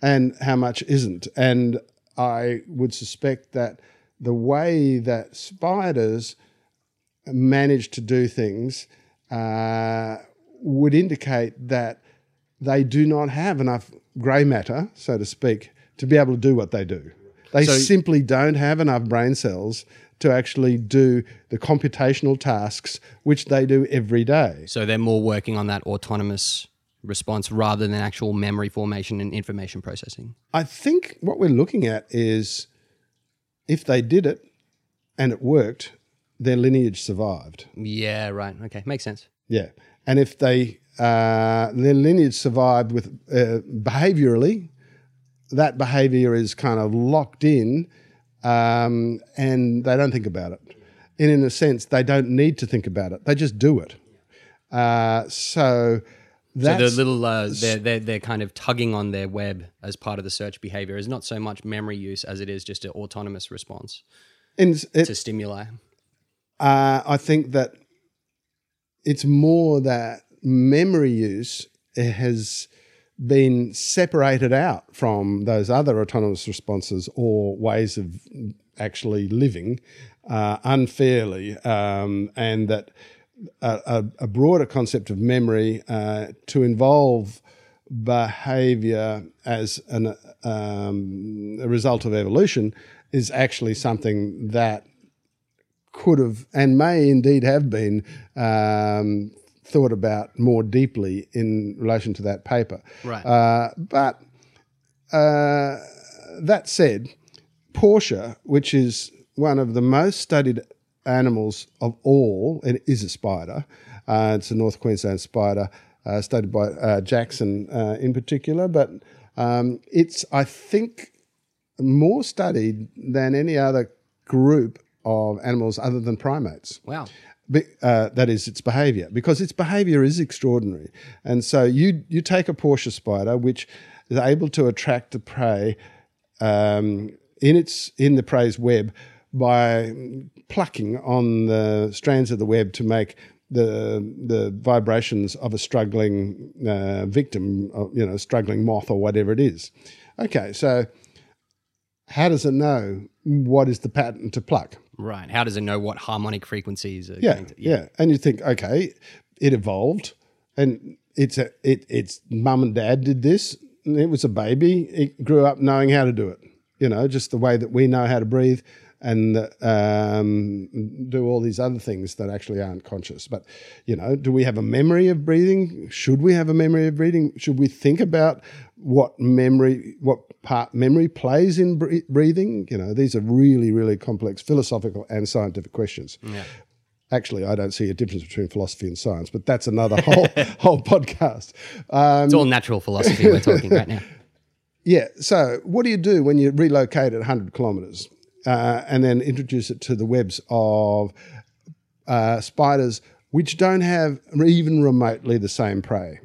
And how much isn't. And I would suspect that the way that spiders manage to do things would indicate that they do not have enough grey matter, so to speak, to be able to do what they do. They simply don't have enough brain cells to actually do the computational tasks which they do every day. So they're more working on that autonomous response rather than actual memory formation and information processing. I think what we're looking at is if they did it and it worked, their lineage survived. Yeah, right. Okay, makes sense. Yeah. And if they their lineage survived with behaviourally, that behaviour is kind of locked in and they don't think about it. And in a sense, they don't need to think about it. They just do it. So the little they're kind of tugging on their web as part of the search behavior is not so much memory use as it is just an autonomous response to stimuli. I think that it's more that memory use has been separated out from those other autonomous responses or ways of actually living unfairly, and that. A broader concept of memory to involve behaviour as a result of evolution is actually something that could have and may indeed have been thought about more deeply in relation to that paper. Right. But that said, Portia, which is one of the most studied animals of all, it is a spider. It's a North Queensland spider studied by Jackson in particular, but it's, I think, more studied than any other group of animals other than primates. Wow. That is its behaviour, because its behaviour is extraordinary. And so you take a Portia spider, which is able to attract the prey in the prey's web by plucking on the strands of the web to make the vibrations of a struggling victim, struggling moth or whatever it is. Okay, so how does it know what is the pattern to pluck? Right, how does it know what harmonic frequencies are going to... Yeah, and you think, okay, it evolved and it's mum and dad did this and it was a baby. It grew up knowing how to do it, just the way that we know how to breathe and do all these other things that actually aren't conscious. But, do we have a memory of breathing? Should we have a memory of breathing? Should we think about what part memory plays in breathing? These are really, really complex philosophical and scientific questions. Yeah. Actually, I don't see a difference between philosophy and science, but that's another whole podcast. It's all natural philosophy we're talking right now. Yeah, so what do you do when you relocate at 100 kilometres? And then introduce it to the webs of spiders which don't have even remotely the same prey.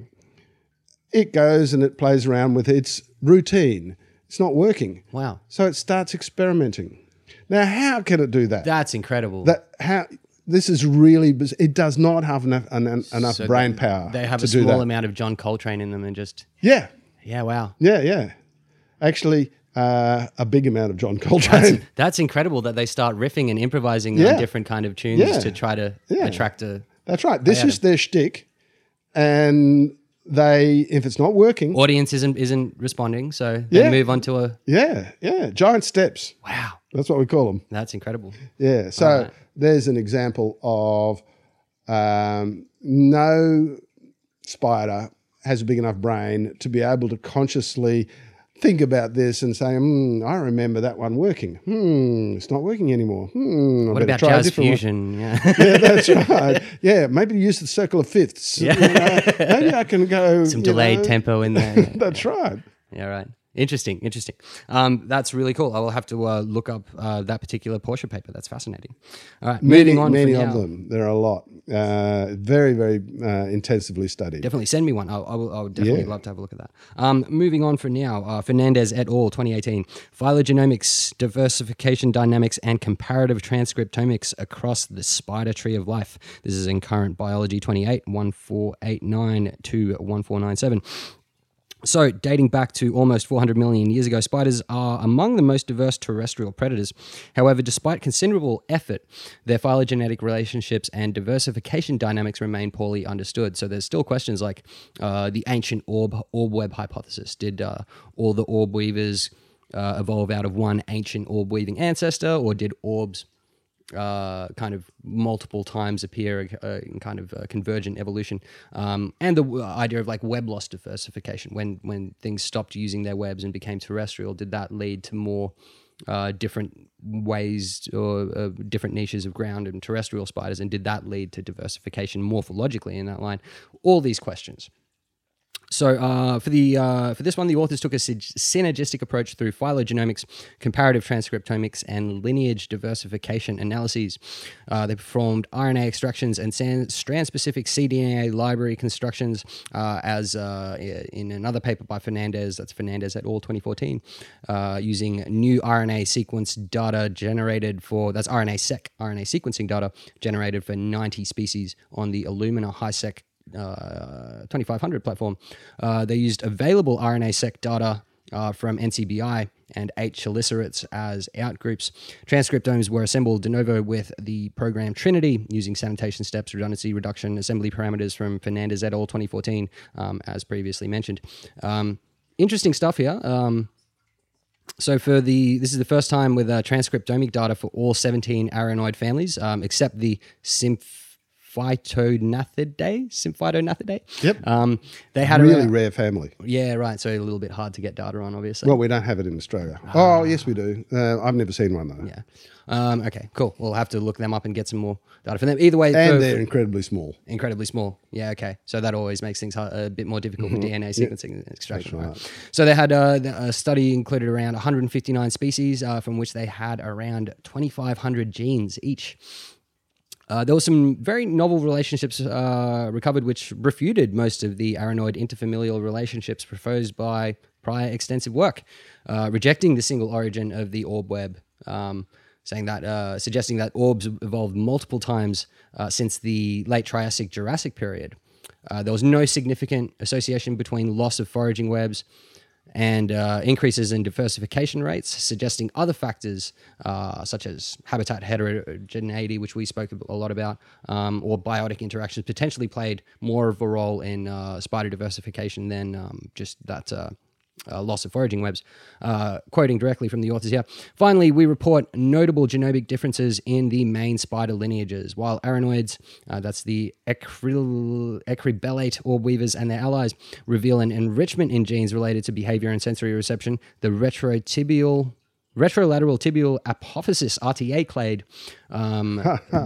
It goes and it plays around with its routine. It's not working. Wow. So it starts experimenting. Now, how can it do that? That's incredible. This is really – it does not have enough brain power. They have a small amount of John Coltrane in them and just – Yeah. Yeah, wow. Yeah. Actually – a big amount of John Coltrane. That's incredible that they start riffing and improvising on different kind of tunes to try to attract a... That's right. This is their shtick, and they, if it's not working... Audience isn't responding, so they move on to a... Giant steps. Wow. That's what we call them. That's incredible. Yeah. So there's an example of no spider has a big enough brain to be able to consciously think about this and say, I remember that one working. It's not working anymore. What about jazz fusion? Yeah, that's right. Yeah, maybe use the circle of fifths. Yeah. Maybe I can go... Some delayed tempo in there. That's right. Yeah, right. Interesting. That's really cool. I will have to look up that particular Portia paper. That's fascinating. All right, moving on. Many of them. There are a lot. Very, very intensively studied. Definitely send me one. I would definitely love to have a look at that. Moving on for now, Fernandez et al., 2018. Phylogenomics, diversification dynamics, and comparative transcriptomics across the spider tree of life. This is in Current Biology 28, 1489 to 1497. So, dating back to almost 400 million years ago, spiders are among the most diverse terrestrial predators. However, despite considerable effort, their phylogenetic relationships and diversification dynamics remain poorly understood. So, there's still questions like the ancient orb web hypothesis. Did all the orb weavers evolve out of one ancient orb weaving ancestor, or did orbs kind of multiple times appear in kind of convergent evolution, and the idea of like web loss diversification, when things stopped using their webs and became terrestrial, did that lead to more different ways or different niches of ground and terrestrial spiders, and did that lead to diversification morphologically in that line? All these questions. So for this one, the authors took a synergistic approach through phylogenomics, comparative transcriptomics, and lineage diversification analyses. They performed RNA extractions and strand-specific cDNA library constructions, as in another paper by Fernandez, that's Fernandez et al. 2014, using new RNA sequence data generated for, that's RNA-seq, RNA sequencing data generated for 90 species on the Illumina HiSeq 2500 platform. They used available RNA-seq data from NCBI and 8 chelicerates as outgroups. Transcriptomes were assembled de novo with the program Trinity using sanitation steps, redundancy reduction, assembly parameters from Fernandez et al. 2014, as previously mentioned. Interesting stuff here. So this is the first time with transcriptomic data for all 17 aranid families, except the Symphydonathidae. Yep. They had a really rare family. Yeah, right. So a little bit hard to get data on, obviously. Well, we don't have it in Australia. Oh yes, we do. I've never seen one though. Yeah. Okay, cool. We'll have to look them up and get some more data from them. Either way, and they're incredibly small. Yeah. Okay. So that always makes things a bit more difficult for DNA sequencing and extraction. Right. So they had a study included around 159 species, from which they had around 2,500 genes each. There were some very novel relationships recovered, which refuted most of the aranid interfamilial relationships proposed by prior extensive work, rejecting the single origin of the orb web, suggesting that orbs evolved multiple times since the late Triassic-Jurassic period. There was no significant association between loss of foraging webs and increases in diversification rates, suggesting other factors such as habitat heterogeneity, which we spoke a lot about, or biotic interactions potentially played more of a role in spider diversification than just that loss of foraging webs. Quoting directly from the authors here, finally, we report notable genomic differences in the main spider lineages. While aranoids, that's the ecrybellate orb weavers and their allies, reveal an enrichment in genes related to behavior and sensory reception, the retrolateral tibial apophysis RTA clade,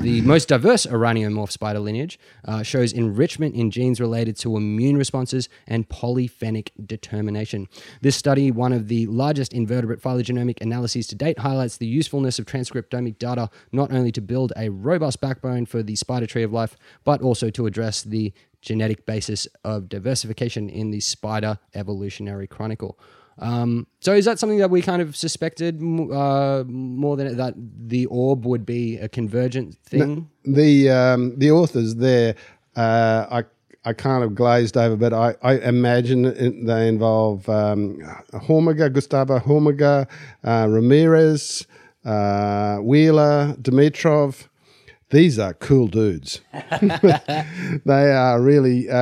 the most diverse araneomorph spider lineage, shows enrichment in genes related to immune responses and polyphenic determination. This study, one of the largest invertebrate phylogenomic analyses to date, highlights the usefulness of transcriptomic data not only to build a robust backbone for the spider tree of life, but also to address the genetic basis of diversification in the spider evolutionary chronicle. So is that something that we kind of suspected more than that the orb would be a convergent thing? No, the authors there, I I kind of glazed over, but I imagine they involve Hormiga, Gustavo Hormiga, Ramirez, Wheeler, Dimitrov. These are cool dudes. They are really, they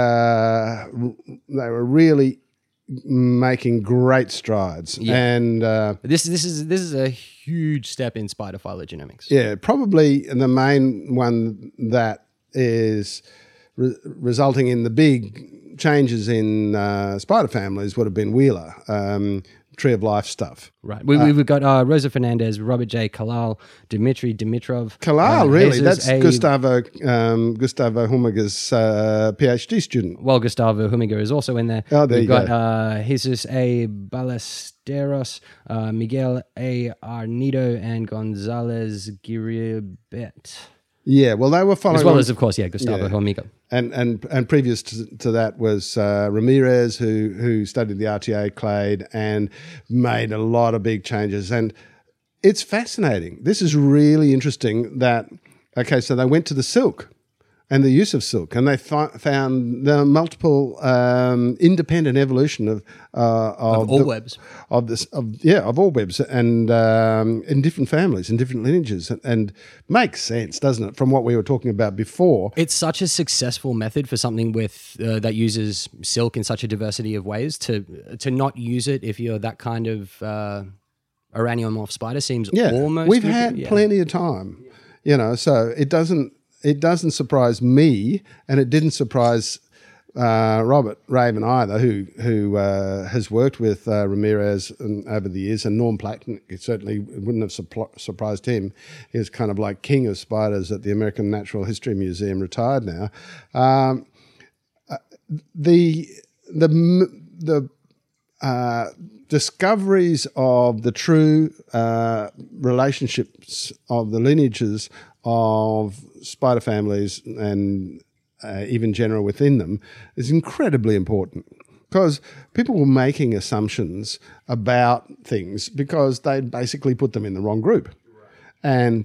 were really making great strides. Yeah. And this is a huge step in spider phylogenomics. Yeah, probably the main one that is resulting in the big changes in spider families would have been Wheeler, Tree of Life stuff. Right. We've got Rosa Fernandez, Robert J. Kalal, Dmitry Dimitrov. Kalal, really? That's Gustavo Hormiga's PhD student. Well, Gustavo Hormiga is also in there. Oh, there We've got Jesus A. Ballesteros, Miguel A. Arnido, and Gonzalez Giribet. Yeah, well, they were following... As well as, of course, yeah, Gustavo Hormiga. And previous to that was Ramirez, who studied the RTA clade and made a lot of big changes. And it's fascinating. This is really interesting that, okay, so they went to the silk and the use of silk, and they found the multiple independent evolution of all webs, and in different families, in different lineages, and makes sense, doesn't it? From what we were talking about before, it's such a successful method for something with that uses silk in such a diversity of ways. To not use it if you're that kind of araneomorph spider seems almost. We've had plenty of time, so it doesn't. It doesn't surprise me, and it didn't surprise Robert Raven either, who has worked with Ramirez over the years, and Norm Platten, it certainly wouldn't have surprised him. He was kind of like king of spiders at the American Natural History Museum, retired now. The discoveries of the true relationships of the lineages of spider families and even genera within them is incredibly important, because people were making assumptions about things because they basically put them in the wrong group. Right.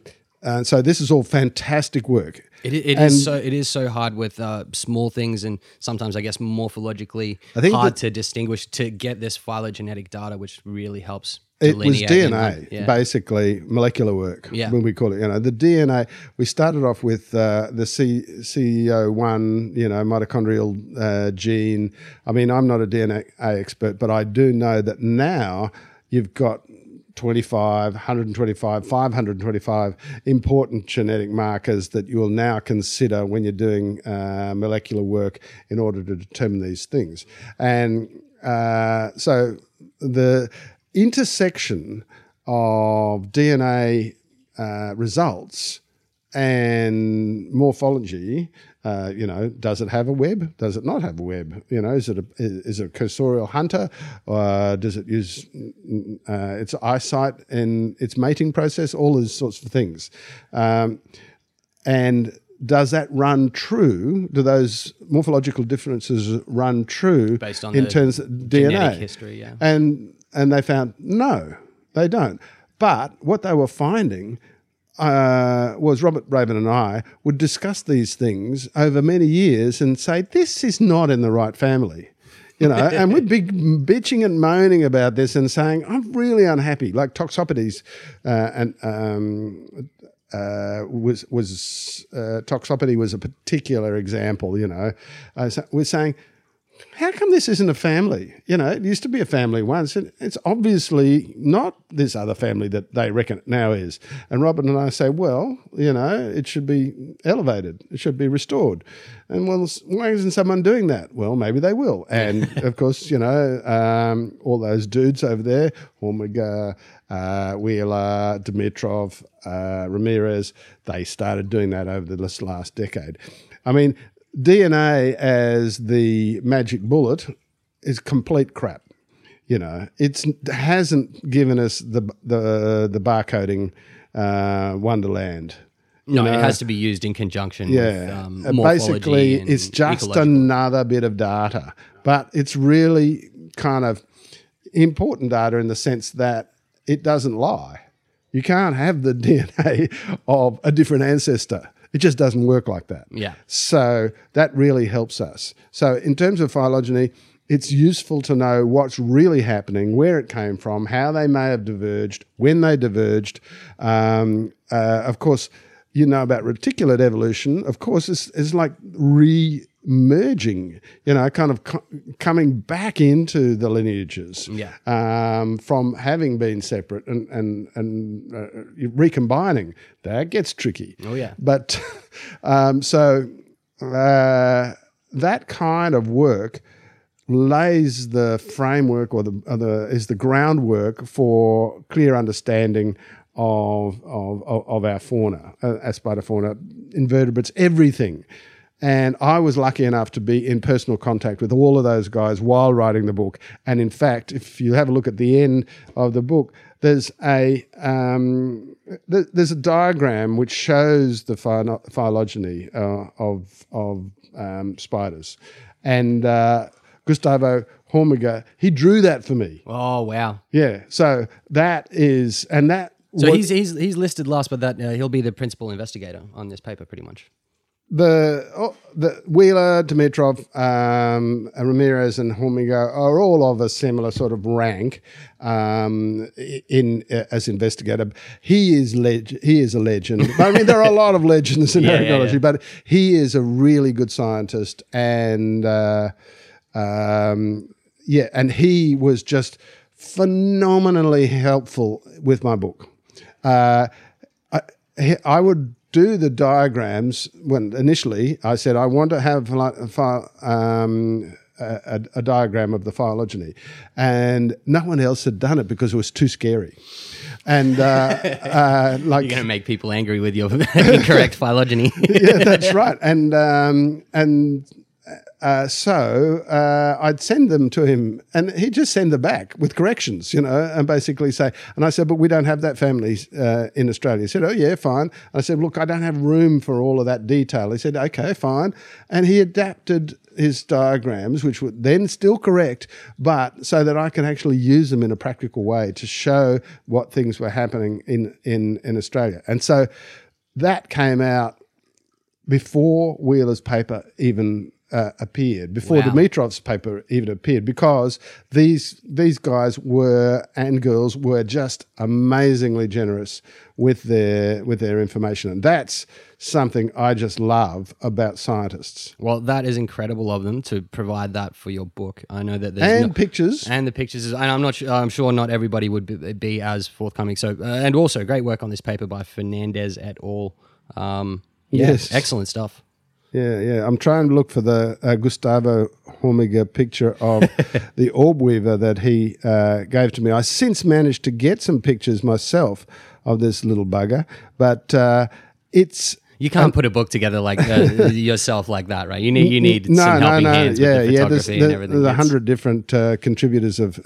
And so this is all fantastic work. It is so hard with small things, and sometimes I guess morphologically hard to distinguish, to get this phylogenetic data, which really helps. It was DNA, basically molecular work. Yeah. When we call it, the DNA. We started off with the CEO1, mitochondrial gene. I mean, I'm not a DNA expert, but I do know that now you've got 25, 125, 525 important genetic markers that you will now consider when you're doing molecular work in order to determine these things. And so the intersection of DNA results and morphology, does it have a web? Does it not have a web? Is it a cursorial hunter? Does it use its eyesight in its mating process? All those sorts of things. And does that run true? Do those morphological differences run true based on terms of DNA? Genetic history, yeah. And they found, no, they don't. But what they were finding was Robert Raven and I would discuss these things over many years and say, this is not in the right family, and we'd be bitching and moaning about this and saying, I'm really unhappy. Like Toxopodes Toxopody was a particular example, so we're saying, how come this isn't a family? It used to be a family once, and it's obviously not this other family that they reckon it now is. And Robert and I say, well, it should be elevated. It should be restored. And, well, why isn't someone doing that? Well, maybe they will. And, of course, all those dudes over there, Hormiga, Wheeler, Dimitrov, Ramirez, they started doing that over this last decade. I mean, DNA as the magic bullet is complete crap. It hasn't given us the barcoding wonderland. No, it has to be used in conjunction with morphology. Basically, it's just another bit of data, but it's really kind of important data in the sense that it doesn't lie. You can't have the DNA of a different ancestor. It just doesn't work like that. Yeah. So that really helps us. So in terms of phylogeny, it's useful to know what's really happening, where it came from, how they may have diverged, when they diverged. Of course, you know about reticulate evolution. Of course, it's like re-merging, you know, kind of coming back into the lineages, yeah, from having been separate and recombining. That gets tricky. Oh, yeah. But that kind of work lays the framework or is the groundwork for clear understanding of our fauna, our spider fauna, invertebrates, everything. And I was lucky enough to be in personal contact with all of those guys while writing the book. And in fact, if you have a look at the end of the book, there's a diagram which shows the phylogeny of spiders. And Gustavo Hormiga, he drew that for me. Oh, wow. Yeah. So that is – and that – So he's listed last, but that he'll be the principal investigator on this paper pretty much. The Wheeler, Dimitrov, Ramirez and Hormiga are all of a similar sort of rank as investigator. He is a legend. I mean, there are a lot of legends in arachnology, but he is a really good scientist and and he was just phenomenally helpful with my book. I would do the diagrams when initially I said I want to have a diagram of the phylogeny, and no one else had done it because it was too scary. And like you're going to make people angry with your incorrect phylogeny. Yeah, that's right. And so I'd send them to him and he'd just send them back with corrections, you know, and basically say, and I said, but we don't have that family in Australia. He said, oh, yeah, fine. And I said, look, I don't have room for all of that detail. He said, okay, fine. And he adapted his diagrams, which were then still correct, but so that I can actually use them in a practical way to show what things were happening in Australia. And so that came out before Wheeler's paper even appeared, before Dimitrov's paper even appeared, because these guys were and girls were just amazingly generous with their information, and that's something I just love about scientists. Well, that is incredible of them to provide that for your book. I know that there's pictures and the pictures, and I'm not sure, I'm sure not everybody would be as forthcoming. So, and also great work on this paper by Fernandez et al. Yes, excellent stuff. Yeah, yeah. I'm trying to look for the Gustavo Hormiga picture of the orb weaver that he gave to me. I since managed to get some pictures myself of this little bugger, but it's... You can't put a book together like yourself like that, right? You need some helping hands with the photography and everything. There's 100 different contributors of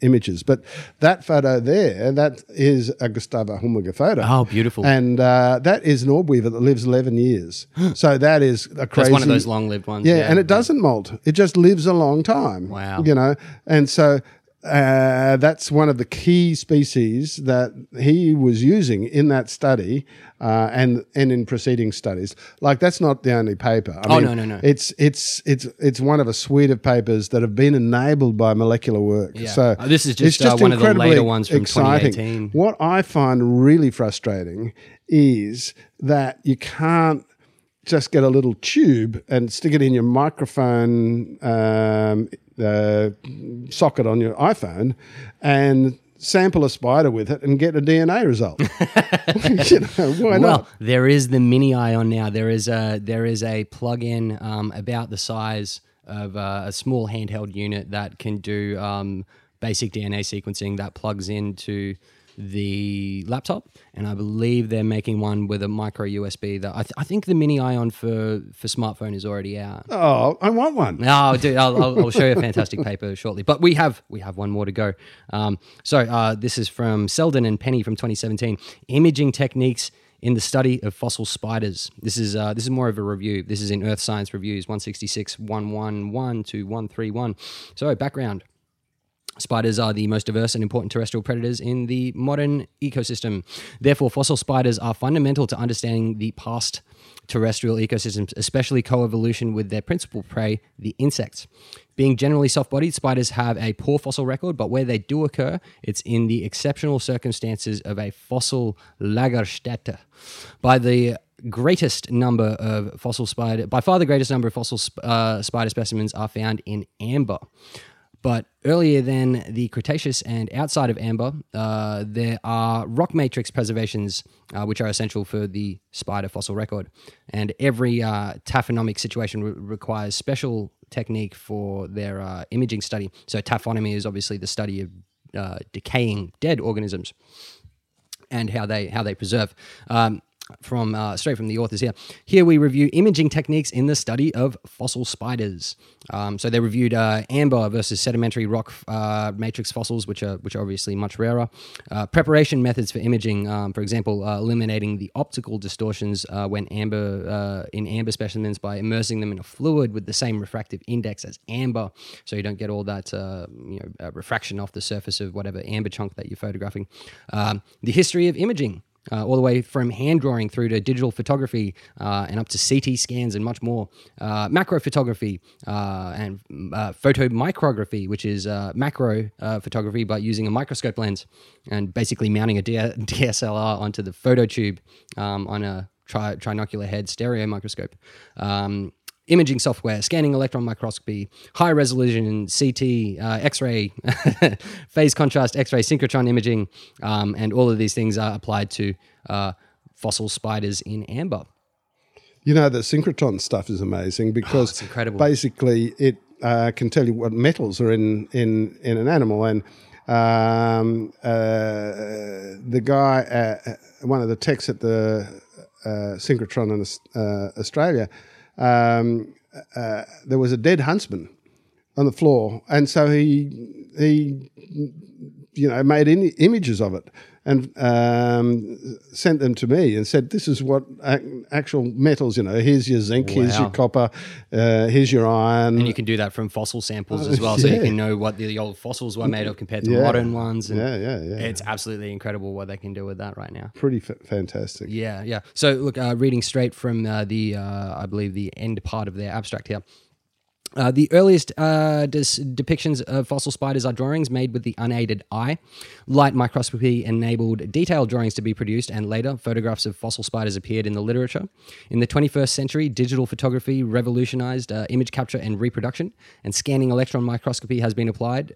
images. But that photo there, that is a Gustavo Hormiga photo. Oh, beautiful. And that is an orb weaver that lives 11 years. So that is a crazy... That's one of those long-lived ones. Yeah, and it doesn't molt. It just lives a long time. Wow. You know, and so... that's one of the key species that he was using in that study and in preceding studies. Like, that's not the only paper. I mean, no. It's one of a suite of papers that have been enabled by molecular work. Yeah. So this is just one of the later ones from 2018. What I find really frustrating is that you can't just get a little tube and stick it in your microphone socket on your iPhone and sample a spider with it and get a DNA result. You know, why not? There is the mini ion now. There is a plug-in about the size of a small handheld unit that can do basic DNA sequencing that plugs into the laptop, and I believe they're making one with a micro USB. That I think the mini ion for smartphone is already out. Oh, I want one. No, dude, I'll show you a fantastic paper shortly. But we have one more to go. So this is from Selden and Penny from 2017. Imaging techniques in the study of fossil spiders. This is more of a review. This is in Earth Science Reviews 166 111 to 131. So background. Spiders are the most diverse and important terrestrial predators in the modern ecosystem. Therefore, fossil spiders are fundamental to understanding the past terrestrial ecosystems, especially coevolution with their principal prey, the insects. Being generally soft-bodied, spiders have a poor fossil record, but where they do occur, it's in the exceptional circumstances of a fossil Lagerstätte. By far the greatest number of fossil spider specimens are found in amber. But earlier than the Cretaceous and outside of amber, there are rock matrix preservations, which are essential for the spider fossil record. And every taphonomic situation requires special technique for their imaging study. So taphonomy is obviously the study of decaying dead organisms and how they preserve. Straight from the authors here. Here we review imaging techniques in the study of fossil spiders. So they reviewed amber versus sedimentary rock matrix fossils, which are obviously much rarer. Preparation methods for imaging, for example, eliminating the optical distortions in amber specimens by immersing them in a fluid with the same refractive index as amber, so you don't get all that refraction off the surface of whatever amber chunk that you're photographing. The history of imaging. All the way from hand drawing through to digital photography and up to CT scans and much more. Macro photography and photomicrography, which is macro photography by using a microscope lens and basically mounting a DSLR onto the photo tube on a trinocular head stereo microscope. Imaging software, scanning electron microscopy, high resolution CT, X-ray, phase contrast, X-ray, synchrotron imaging, and all of these things are applied to fossil spiders in amber. You know, the synchrotron stuff is amazing because it's incredible. Basically it can tell you what metals are in an animal. And the guy, one of the techs at the synchrotron in Australia, there was a dead huntsman on the floor, and so he made images of it and sent them to me and said, "This is what actual metals. You know, here's your zinc, here's your copper, here's your iron." And you can do that from fossil samples as well, so you can know what the old fossils were made of compared to modern ones. And it's absolutely incredible what they can do with that right now. Pretty fantastic. Yeah, yeah. So look, reading straight from I believe the end part of their abstract here. The earliest depictions of fossil spiders are drawings made with the unaided eye. Light microscopy enabled detailed drawings to be produced, and later photographs of fossil spiders appeared in the literature. In the 21st century, digital photography revolutionized image capture and reproduction, and scanning electron microscopy has been applied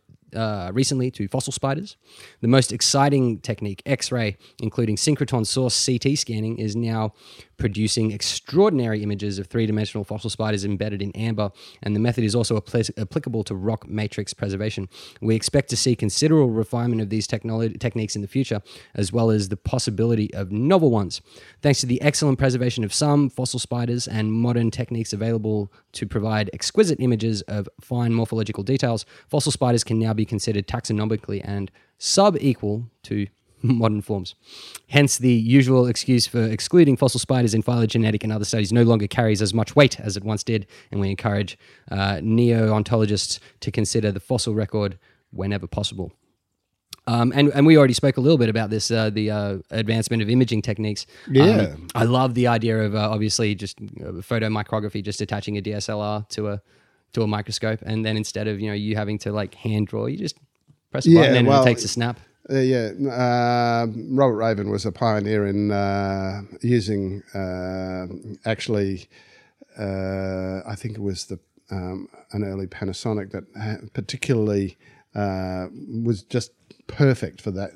recently to fossil spiders. The most exciting technique, X-ray, including synchrotron source CT scanning, is now producing extraordinary images of three-dimensional fossil spiders embedded in amber, and the method is also applicable to rock matrix preservation. We expect to see considerable refinement of these techniques in the future, as well as the possibility of novel ones. Thanks to the excellent preservation of some fossil spiders and modern techniques available to provide exquisite images of fine morphological details, fossil spiders can now be considered taxonomically and sub-equal to modern forms. Hence, the usual excuse for excluding fossil spiders in phylogenetic and other studies no longer carries as much weight as it once did, and we encourage neo-ontologists to consider the fossil record whenever possible. And we already spoke a little bit about this, the advancement of imaging techniques. Yeah. I love the idea of obviously just photomicrography, just attaching a DSLR to a microscope, and then instead of you having to like hand draw, you just press a button and it takes a snap. Robert Raven was a pioneer in using I think it was the an early Panasonic that particularly was just perfect for that.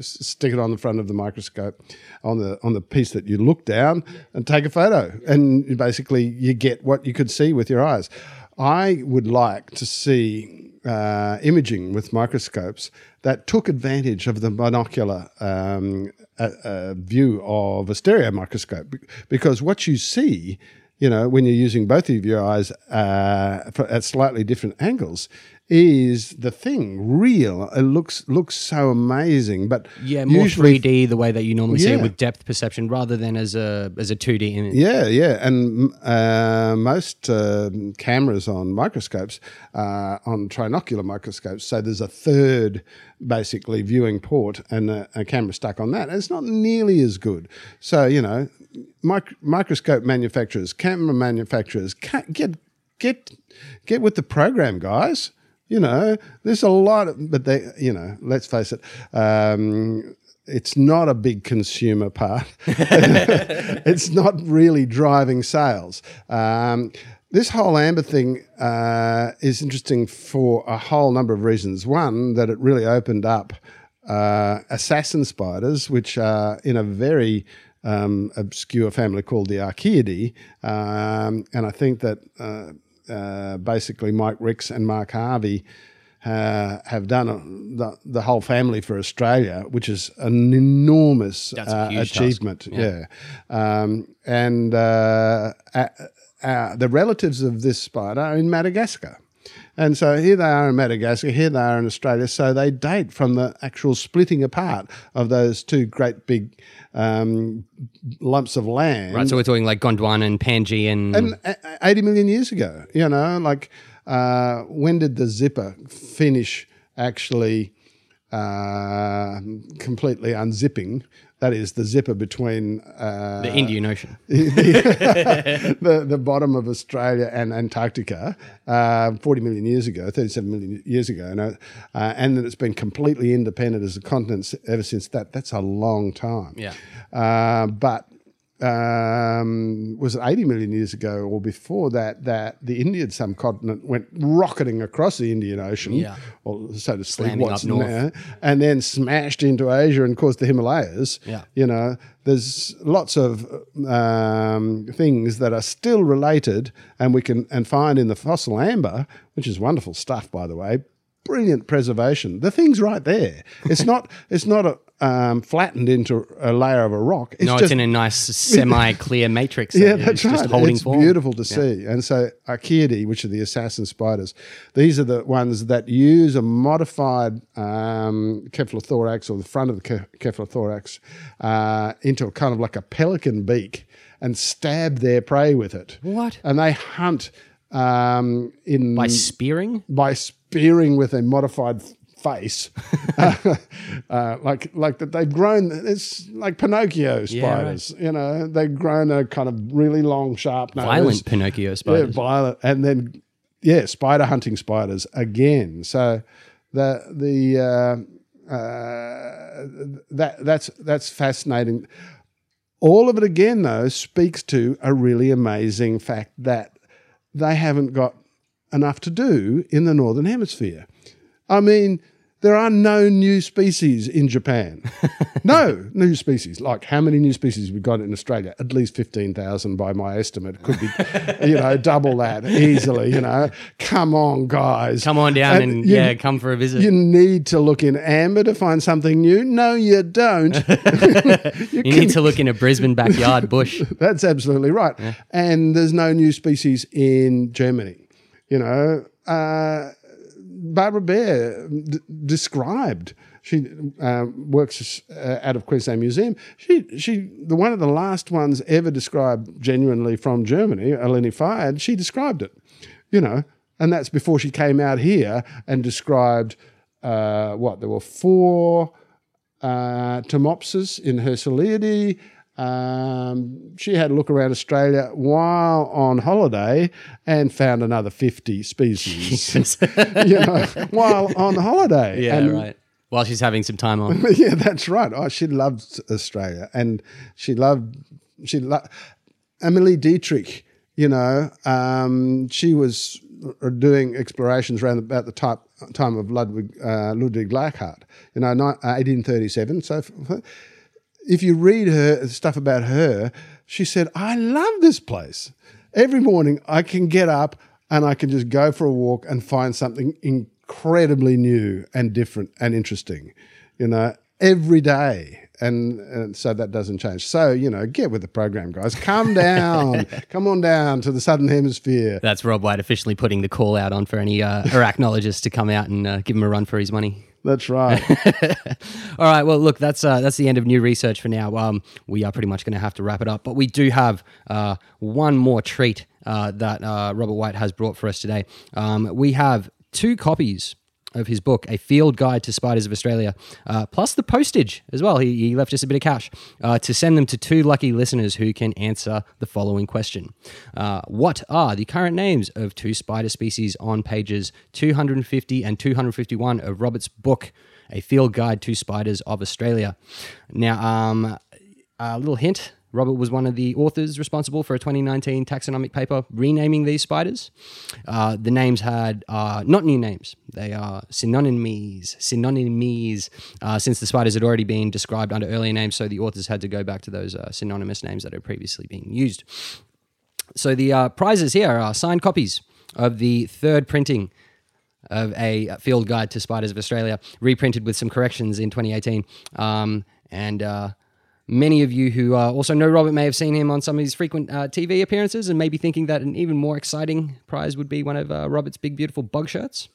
Stick it on the front of the microscope, on the piece that you look down, and take a photo, and basically you get what you could see with your eyes. I would like to see imaging with microscopes that took advantage of the binocular view of a stereo microscope, because what you see, when you're using both of your eyes at slightly different angles, is the thing real? It looks so amazing, but yeah, more 3D the way that you normally see it, with depth perception rather than as a 2D image. Yeah, yeah, and most cameras on microscopes are on trinocular microscopes, so there's a third basically viewing port and a camera stuck on that. And it's not nearly as good. So you know, microscope manufacturers, camera manufacturers, get with the program, guys. You know, there's a lot of, but they, you know, let's face it, it's not a big consumer part. It's not really driving sales. This whole amber thing is interesting for a whole number of reasons. One, that it really opened up assassin spiders, which are in a very obscure family called the Archaeidae, and I think that basically Mike Ricks and Mark Harvey have done the whole family for Australia, which is an enormous achievement. Yeah, yeah. And the relatives of this spider are in Madagascar. And so here they are in Madagascar, here they are in Australia, so they date from the actual splitting apart of those two great big lumps of land. Right, so we're talking like Gondwana and Pangaea and 80 million years ago, you know, like when did the zipper finish actually completely unzipping? That is the zipper between the Indian Ocean, the bottom of Australia and Antarctica, 40 million years ago, 37 million years ago, and then it's been completely independent as a continent ever since that. That's a long time. Yeah. But was it 80 million years ago or before that the Indian subcontinent went rocketing across the Indian Ocean, or so to speak, what's now, and then smashed into Asia and caused the Himalayas. Yeah. You know, there's lots of things that are still related and we can find in the fossil amber, which is wonderful stuff, by the way. Brilliant preservation. The thing's right there. It's not. It's not flattened into a layer of a rock. It's just, it's in a nice semi-clear matrix. Yeah, that's right. Just holding form. It's beautiful to see. And so Archaeidae, which are the assassin spiders, these are the ones that use a modified cephalothorax, or the front of the cephalothorax, into a kind of like a pelican beak and stab their prey with it. What? And they hunt by spearing? By spearing. Spearing with a modified face, like that they've grown. It's like Pinocchio spiders, right. You know. They've grown a kind of really long, sharp nose. Violent Pinocchio spiders. Yeah, violent, and then spider hunting spiders again. So that's fascinating. All of it again, though, speaks to a really amazing fact that they haven't got enough to do in the Northern Hemisphere. I mean, there are no new species in Japan. No new species. Like, how many new species we've got in Australia? At least 15,000 by my estimate. Could be, you know, double that easily, you know. Come on, guys. Come on down and come for a visit. You need to look in amber to find something new. No, you don't. you need to look in a Brisbane backyard bush. That's absolutely right. Yeah. And there's no new species in Germany. You know, Barbara Bear described, she works out of Queensland Museum, she one of the last ones ever described genuinely from Germany, Eleni Fayed, she described it, you know, and that's before she came out here and described there were 4 Timopsis in her Sicariidae. She had a look around Australia while on holiday and found another 50 species, you know, while on holiday. Yeah, and right. While she's having some time off. Yeah, that's right. Oh, she loved Australia, and she loved Emily Dietrich, you know, she was doing explorations around about the time of Ludwig Leichhardt, you know, 1837, so if you read her stuff about her, she said, I love this place. Every morning I can get up and I can just go for a walk and find something incredibly new and different and interesting, you know, every day. And so that doesn't change. So, you know, get with the program, guys. Come down. Come on down to the Southern Hemisphere. That's Rob White officially putting the call out on for any arachnologists to come out and give him a run for his money. That's right. All right. Well, look, that's the end of new research for now. We are pretty much going to have to wrap it up, but we do have one more treat that Robert White has brought for us today. We have two copies of his book, A Field Guide to Spiders of Australia, plus the postage as well. He left us a bit of cash to send them to two lucky listeners who can answer the following question. What are the current names of two spider species on pages 250 and 251 of Robert's book, A Field Guide to Spiders of Australia? Now, a little hint. Robert was one of the authors responsible for a 2019 taxonomic paper renaming these spiders. The names are not new names. They are synonymies, since the spiders had already been described under earlier names, so the authors had to go back to those synonymous names that had previously been used. So the prizes here are signed copies of the third printing of A Field Guide to Spiders of Australia, reprinted with some corrections in 2018, many of you who also know Robert may have seen him on some of his frequent TV appearances and may be thinking that an even more exciting prize would be one of Robert's big, beautiful bug shirts.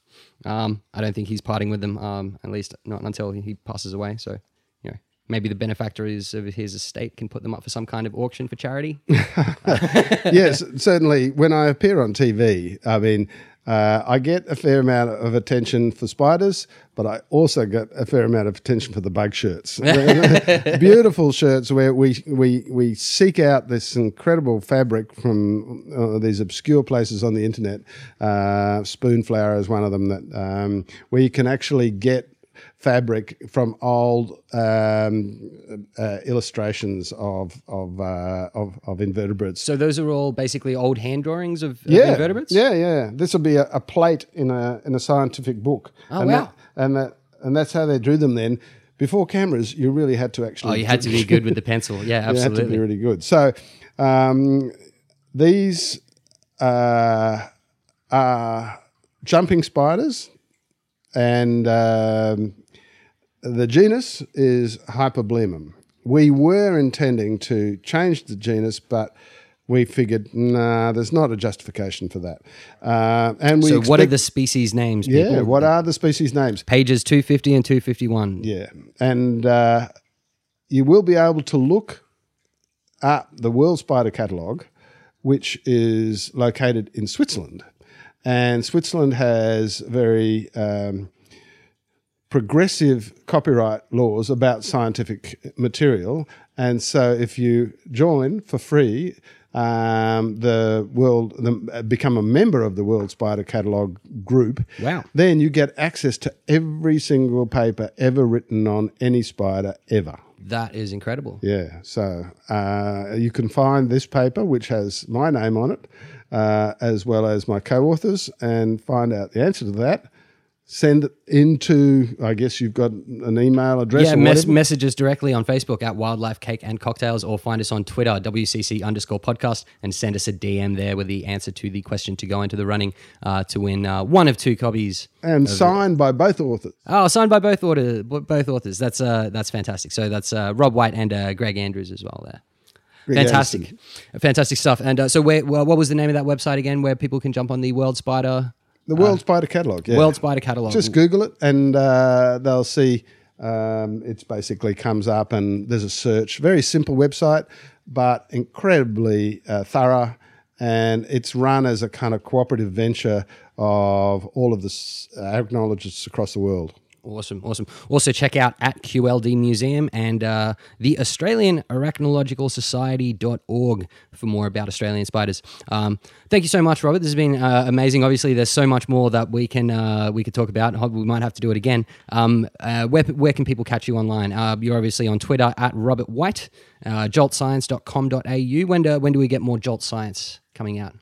I don't think he's parting with them, at least not until he passes away. So, you know, maybe the benefactors of his estate can put them up for some kind of auction for charity. Yes, certainly. When I appear on TV, I mean, I get a fair amount of attention for spiders, but I also get a fair amount of attention for the bug shirts. Beautiful shirts where we seek out this incredible fabric from these obscure places on the internet. Spoonflower is one of them, that where you can actually get fabric from old illustrations of invertebrates. So those are all basically old hand drawings of invertebrates? Yeah. This will be a plate in a scientific book. Oh, and wow. And that's how they drew them then. Before cameras, you really had to actually... Oh, you had to be good with the pencil. Yeah, absolutely. You had to be really good. So these are jumping spiders, and... the genus is Hyperblemum. We were intending to change the genus, but we figured, there's not a justification for that. What are the species names? Yeah, people? What are the species names? Pages 250 and 251. Yeah, and you will be able to look up the World Spider Catalogue, which is located in Switzerland. And Switzerland has very... progressive copyright laws about scientific material, and so if you join for free, become a member of the World Spider Catalogue group. Wow! Then you get access to every single paper ever written on any spider ever. That is incredible. Yeah. So you can find this paper, which has my name on it, as well as my co-authors, and find out the answer to that. Send it into, I guess you've got an email address. Yeah, message us directly on Facebook at Wildlife Cake and Cocktails, or find us on Twitter, WCC_podcast, and send us a DM there with the answer to the question to go into the running to win one of two copies. And signed by both authors. Oh, signed by both authors. That's fantastic. So that's Rob White and Greg Andrews as well there. Fantastic. Anderson. Fantastic stuff. And so what was the name of that website again where people can jump on the World Spider... The World Spider Catalogue, yeah. World Spider Catalogue. Just Google it and they'll see it basically comes up, and there's a search. Very simple website, but incredibly thorough, and it's run as a kind of cooperative venture of all of the arachnologists across the world. Awesome. Also check out at QLD Museum and the Australian Arachnological Society.org for more about Australian spiders. Thank you so much, Robert. This has been amazing. Obviously, there's so much more that we could talk about. We might have to do it again. Where can people catch you online? You're obviously on Twitter at Robert White, joltscience.com.au. When do we get more Jolt Science coming out?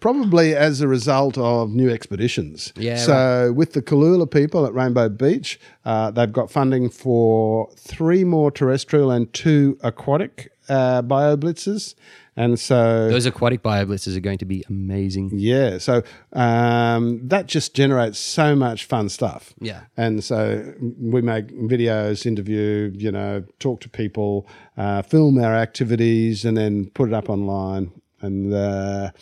Probably as a result of new expeditions. Yeah. So with the Kalula people at Rainbow Beach, they've got funding for 3 more terrestrial and 2 aquatic bioblitzes. And so those aquatic bioblitzes are going to be amazing. Yeah. So that just generates so much fun stuff. Yeah. And so we make videos, interview, you know, talk to people, film our activities and then put it up online. And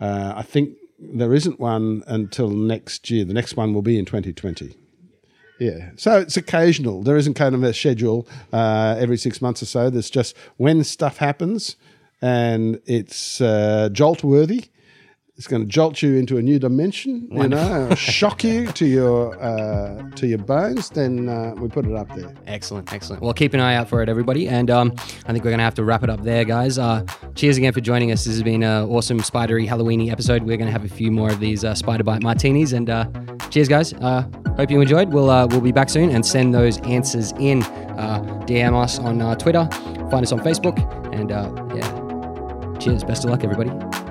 I think there isn't one until next year. The next one will be in 2020. Yeah. So it's occasional. There isn't kind of a schedule every 6 months or so. There's just when stuff happens and it's jolt-worthy. It's going to jolt you into a new dimension, you know, shock you to your bones. Then we put it up there. Excellent, excellent. Well, keep an eye out for it, everybody. And I think we're going to have to wrap it up there, guys. Cheers again for joining us. This has been an awesome spidery Halloweeny episode. We're going to have a few more of these spider bite martinis. And cheers, guys. Hope you enjoyed. We'll be back soon and send those answers in. DM us on Twitter. Find us on Facebook. And yeah, cheers. Best of luck, everybody.